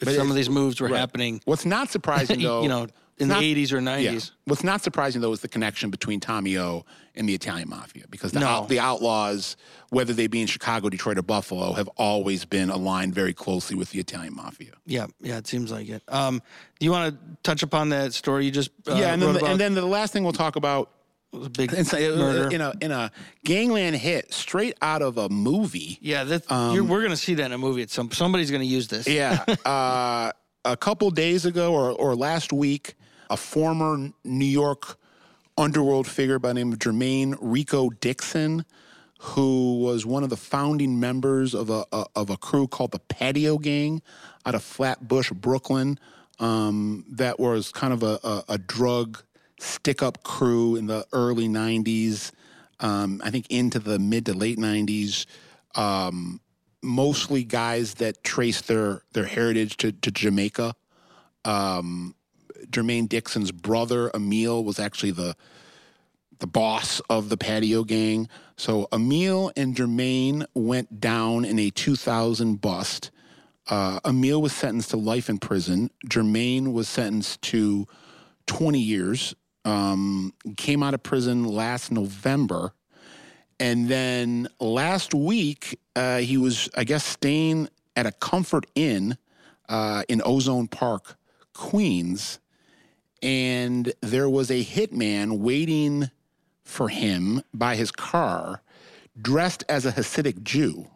if some of these moves were happening. What's not surprising though, in the 80s or 90s. Yeah. What's not surprising, though, is the connection between Tommy O and the Italian Mafia, because the outlaws, whether they be in Chicago, Detroit, or Buffalo, have always been aligned very closely with the Italian Mafia. Yeah, it seems like it. Do you want to touch upon that story you just and then the last thing we'll talk about was a big murder. In a gangland hit straight out of a movie. Yeah, we're going to see that in a movie. Somebody's going to use this. Yeah. A couple days ago or last week, a former New York underworld figure by the name of Jermaine Rico Dixon, who was one of the founding members of a crew called the Patio Gang out of Flatbush, Brooklyn, that was kind of a drug stick-up crew in the early 90s, I think into the mid to late 90s, mostly guys that traced their heritage to Jamaica. Jermaine Dixon's brother, Emil, was actually the boss of the Patio Gang. So Emil and Jermaine went down in a 2000 bust. Emil was sentenced to life in prison. Jermaine was sentenced to 20 years. Came out of prison last November. And then last week, he was, I guess, staying at a Comfort Inn in Ozone Park, Queens, and there was a hitman waiting for him by his car, dressed as a Hasidic Jew,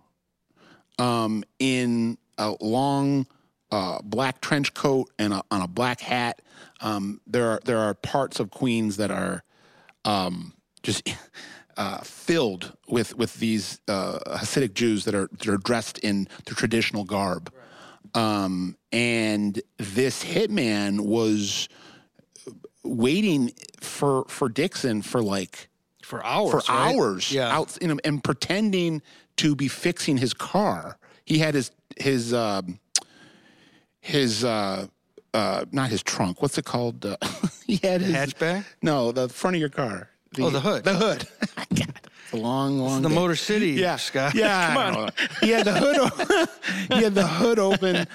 in a long black trench coat and on a black hat. There are parts of Queens that are just filled with these Hasidic Jews that are dressed in the traditional garb. And this hitman was waiting for Dixon for hours, yeah. Out and pretending to be fixing his car. He had his not his trunk. What's it called? He had his hatchback. No, the front of your car. The hood. The hood. God. It's a long day. The Motor City, yeah, Scott. Yeah, come on. He had the hood. He had the hood open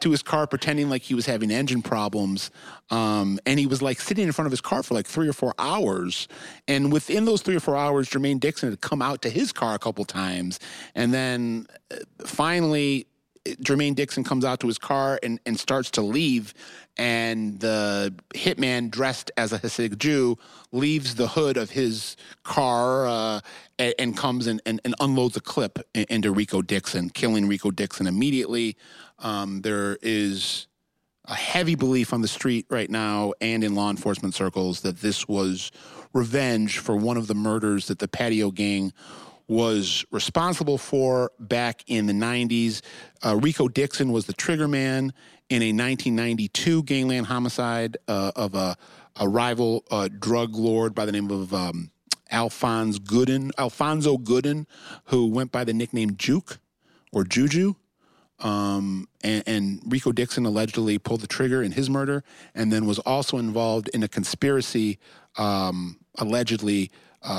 to his car, pretending like he was having engine problems, and he was like sitting in front of his car for like 3 or 4 hours. And within those 3 or 4 hours, Jermaine Dixon had come out to his car a couple times, and then finally, Jermaine Dixon comes out to his car and starts to leave, and the hitman dressed as a Hasidic Jew leaves the hood of his car and comes and unloads a clip into Rico Dixon, killing Rico Dixon immediately. There is a heavy belief on the street right now and in law enforcement circles that this was revenge for one of the murders that the Patio Gang was responsible for back in the 90s. Rico Dixon was the trigger man in a 1992 gangland homicide of a rival drug lord by the name of Alfonso Gooden, who went by the nickname Juke or Juju. And Rico Dixon allegedly pulled the trigger in his murder and then was also involved in a conspiracy, allegedly,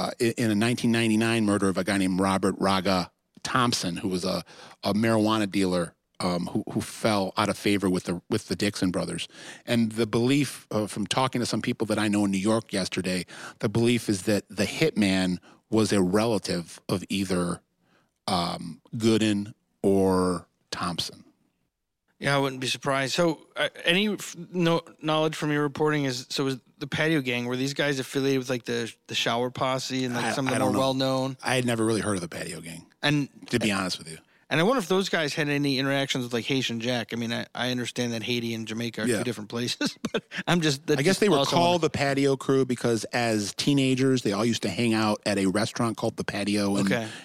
in a 1999 murder of a guy named Robert Raga Thompson, who was a marijuana dealer who fell out of favor with the Dixon brothers. And the belief, from talking to some people that I know in New York yesterday, the belief is that the hitman was a relative of either Gooden or Thompson. Yeah, I wouldn't be surprised. So, any knowledge from your reporting is, so was the Patio Gang, were these guys affiliated with like the Shower Posse and like some of the more well-known? I had never really heard of the Patio Gang, and to be honest with you. And I wonder if those guys had any interactions with like Haitian Jack. I mean, I understand that Haiti and Jamaica are two different places, but I'm just... I guess they were called the Patio Crew because as teenagers, they all used to hang out at a restaurant called the Patio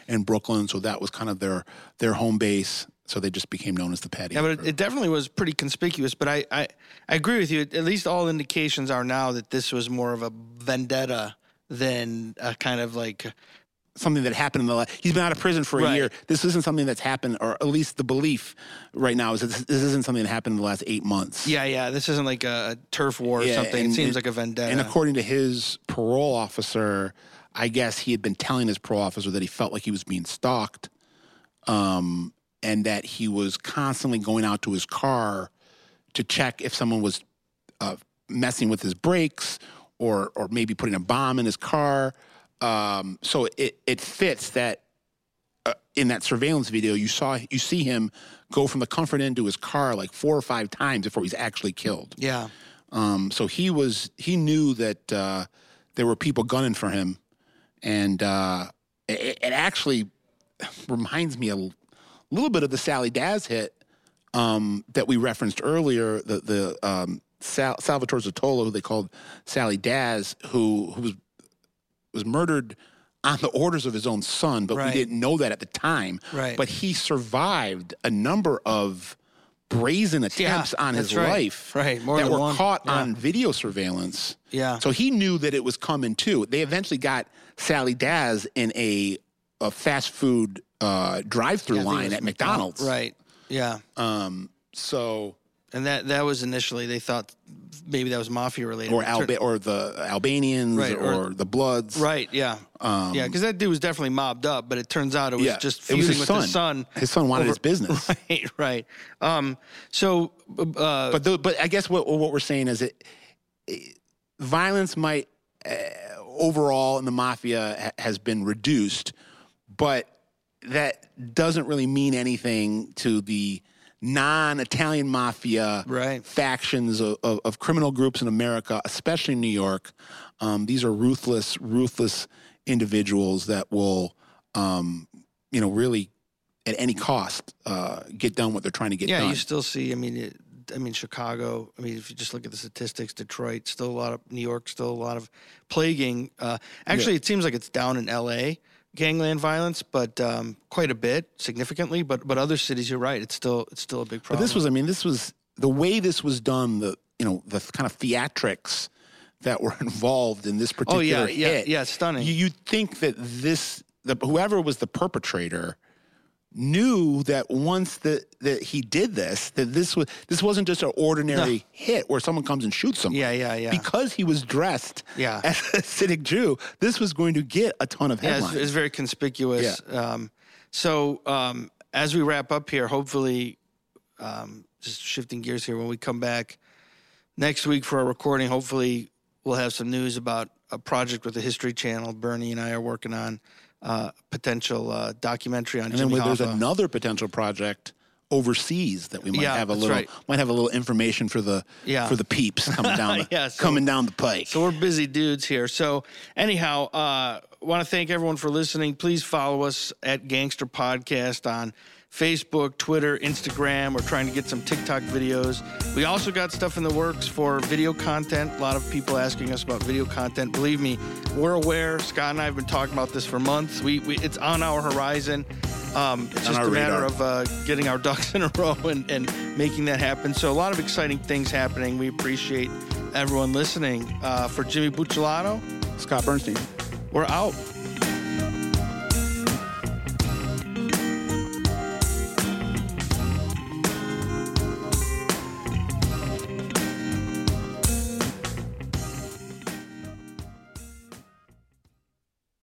in Brooklyn, so that was kind of their home base. So they just became known as the Patio. Yeah, but it definitely was pretty conspicuous. But I agree with you. At least all indications are now that this was more of a vendetta than a kind of like... something that happened in the last... He's been out of prison for a year. This isn't something that's happened, or at least the belief right now is that this isn't something that happened in the last 8 months. Yeah. This isn't like a turf war or something. It seems like a vendetta. And according to his parole officer, I guess he had been telling his parole officer that he felt like he was being stalked. And that he was constantly going out to his car to check if someone was messing with his brakes or maybe putting a bomb in his car. So it fits that in that surveillance video, you see him go from the Comfort Inn to his car like 4 or 5 times before he's actually killed. Yeah. So he knew that there were people gunning for him, and it actually reminds me a little bit of the Sally Daz hit that we referenced earlier, the Salvatore Zotolo, who they called Sally Daz, who was murdered on the orders of his own son, but we didn't know that at the time. Right. But he survived a number of brazen attempts on his life that were caught on video surveillance. Yeah. So he knew that it was coming too. They eventually got Sally Daz in a fast food drive-through line at McDonald's. Right. Yeah. And that was initially, they thought maybe that was mafia related, or the Albanians or the Bloods. Right. Yeah. Because that dude was definitely mobbed up, but it turns out it was just fusing with his son. His son wanted his business. Right. Right. So. But I guess what we're saying is it violence might overall in the mafia has been reduced, but that doesn't really mean anything to the non-Italian mafia factions of criminal groups in America, especially in New York. These are ruthless individuals that will, really at any cost get done what they're trying to get done. Yeah, you still see, Chicago, if you just look at the statistics, Detroit, still a lot of, New York, still a lot of plaguing. It seems like it's down in L.A., gangland violence, but quite a bit, significantly. But other cities, you're right, it's still a big problem. But this was the way this was done. The kind of theatrics that were involved in this particular hit. Yeah, stunning. You'd think that whoever was the perpetrator knew that once that he did this, that this wasn't just an ordinary hit where someone comes and shoots him. Yeah. Because he was dressed as a Hasidic Jew, this was going to get a ton of headlines. Yeah, it's very conspicuous. Yeah. So as we wrap up here, hopefully, just shifting gears here, when we come back next week for our recording, hopefully we'll have some news about a project with the History Channel Bernie and I are working on. Potential documentary on Jimmy Hoffa. And then there's another potential project overseas that we might have a little information for the for the peeps coming down coming down the pike. So we're busy dudes here. So anyhow, want to thank everyone for listening. Please follow us at Gangster Podcast on Facebook, Twitter, Instagram. We're trying to get some TikTok videos. We also got stuff in the works for video content. A lot of people asking us about video content. Believe me, we're aware. Scott and I have been talking about this for months. It's on our horizon. It's just a matter of getting our ducks in a row and making that happen. So a lot of exciting things happening. We appreciate everyone listening. For Jimmy Bucciolato, Scott Bernstein, we're out.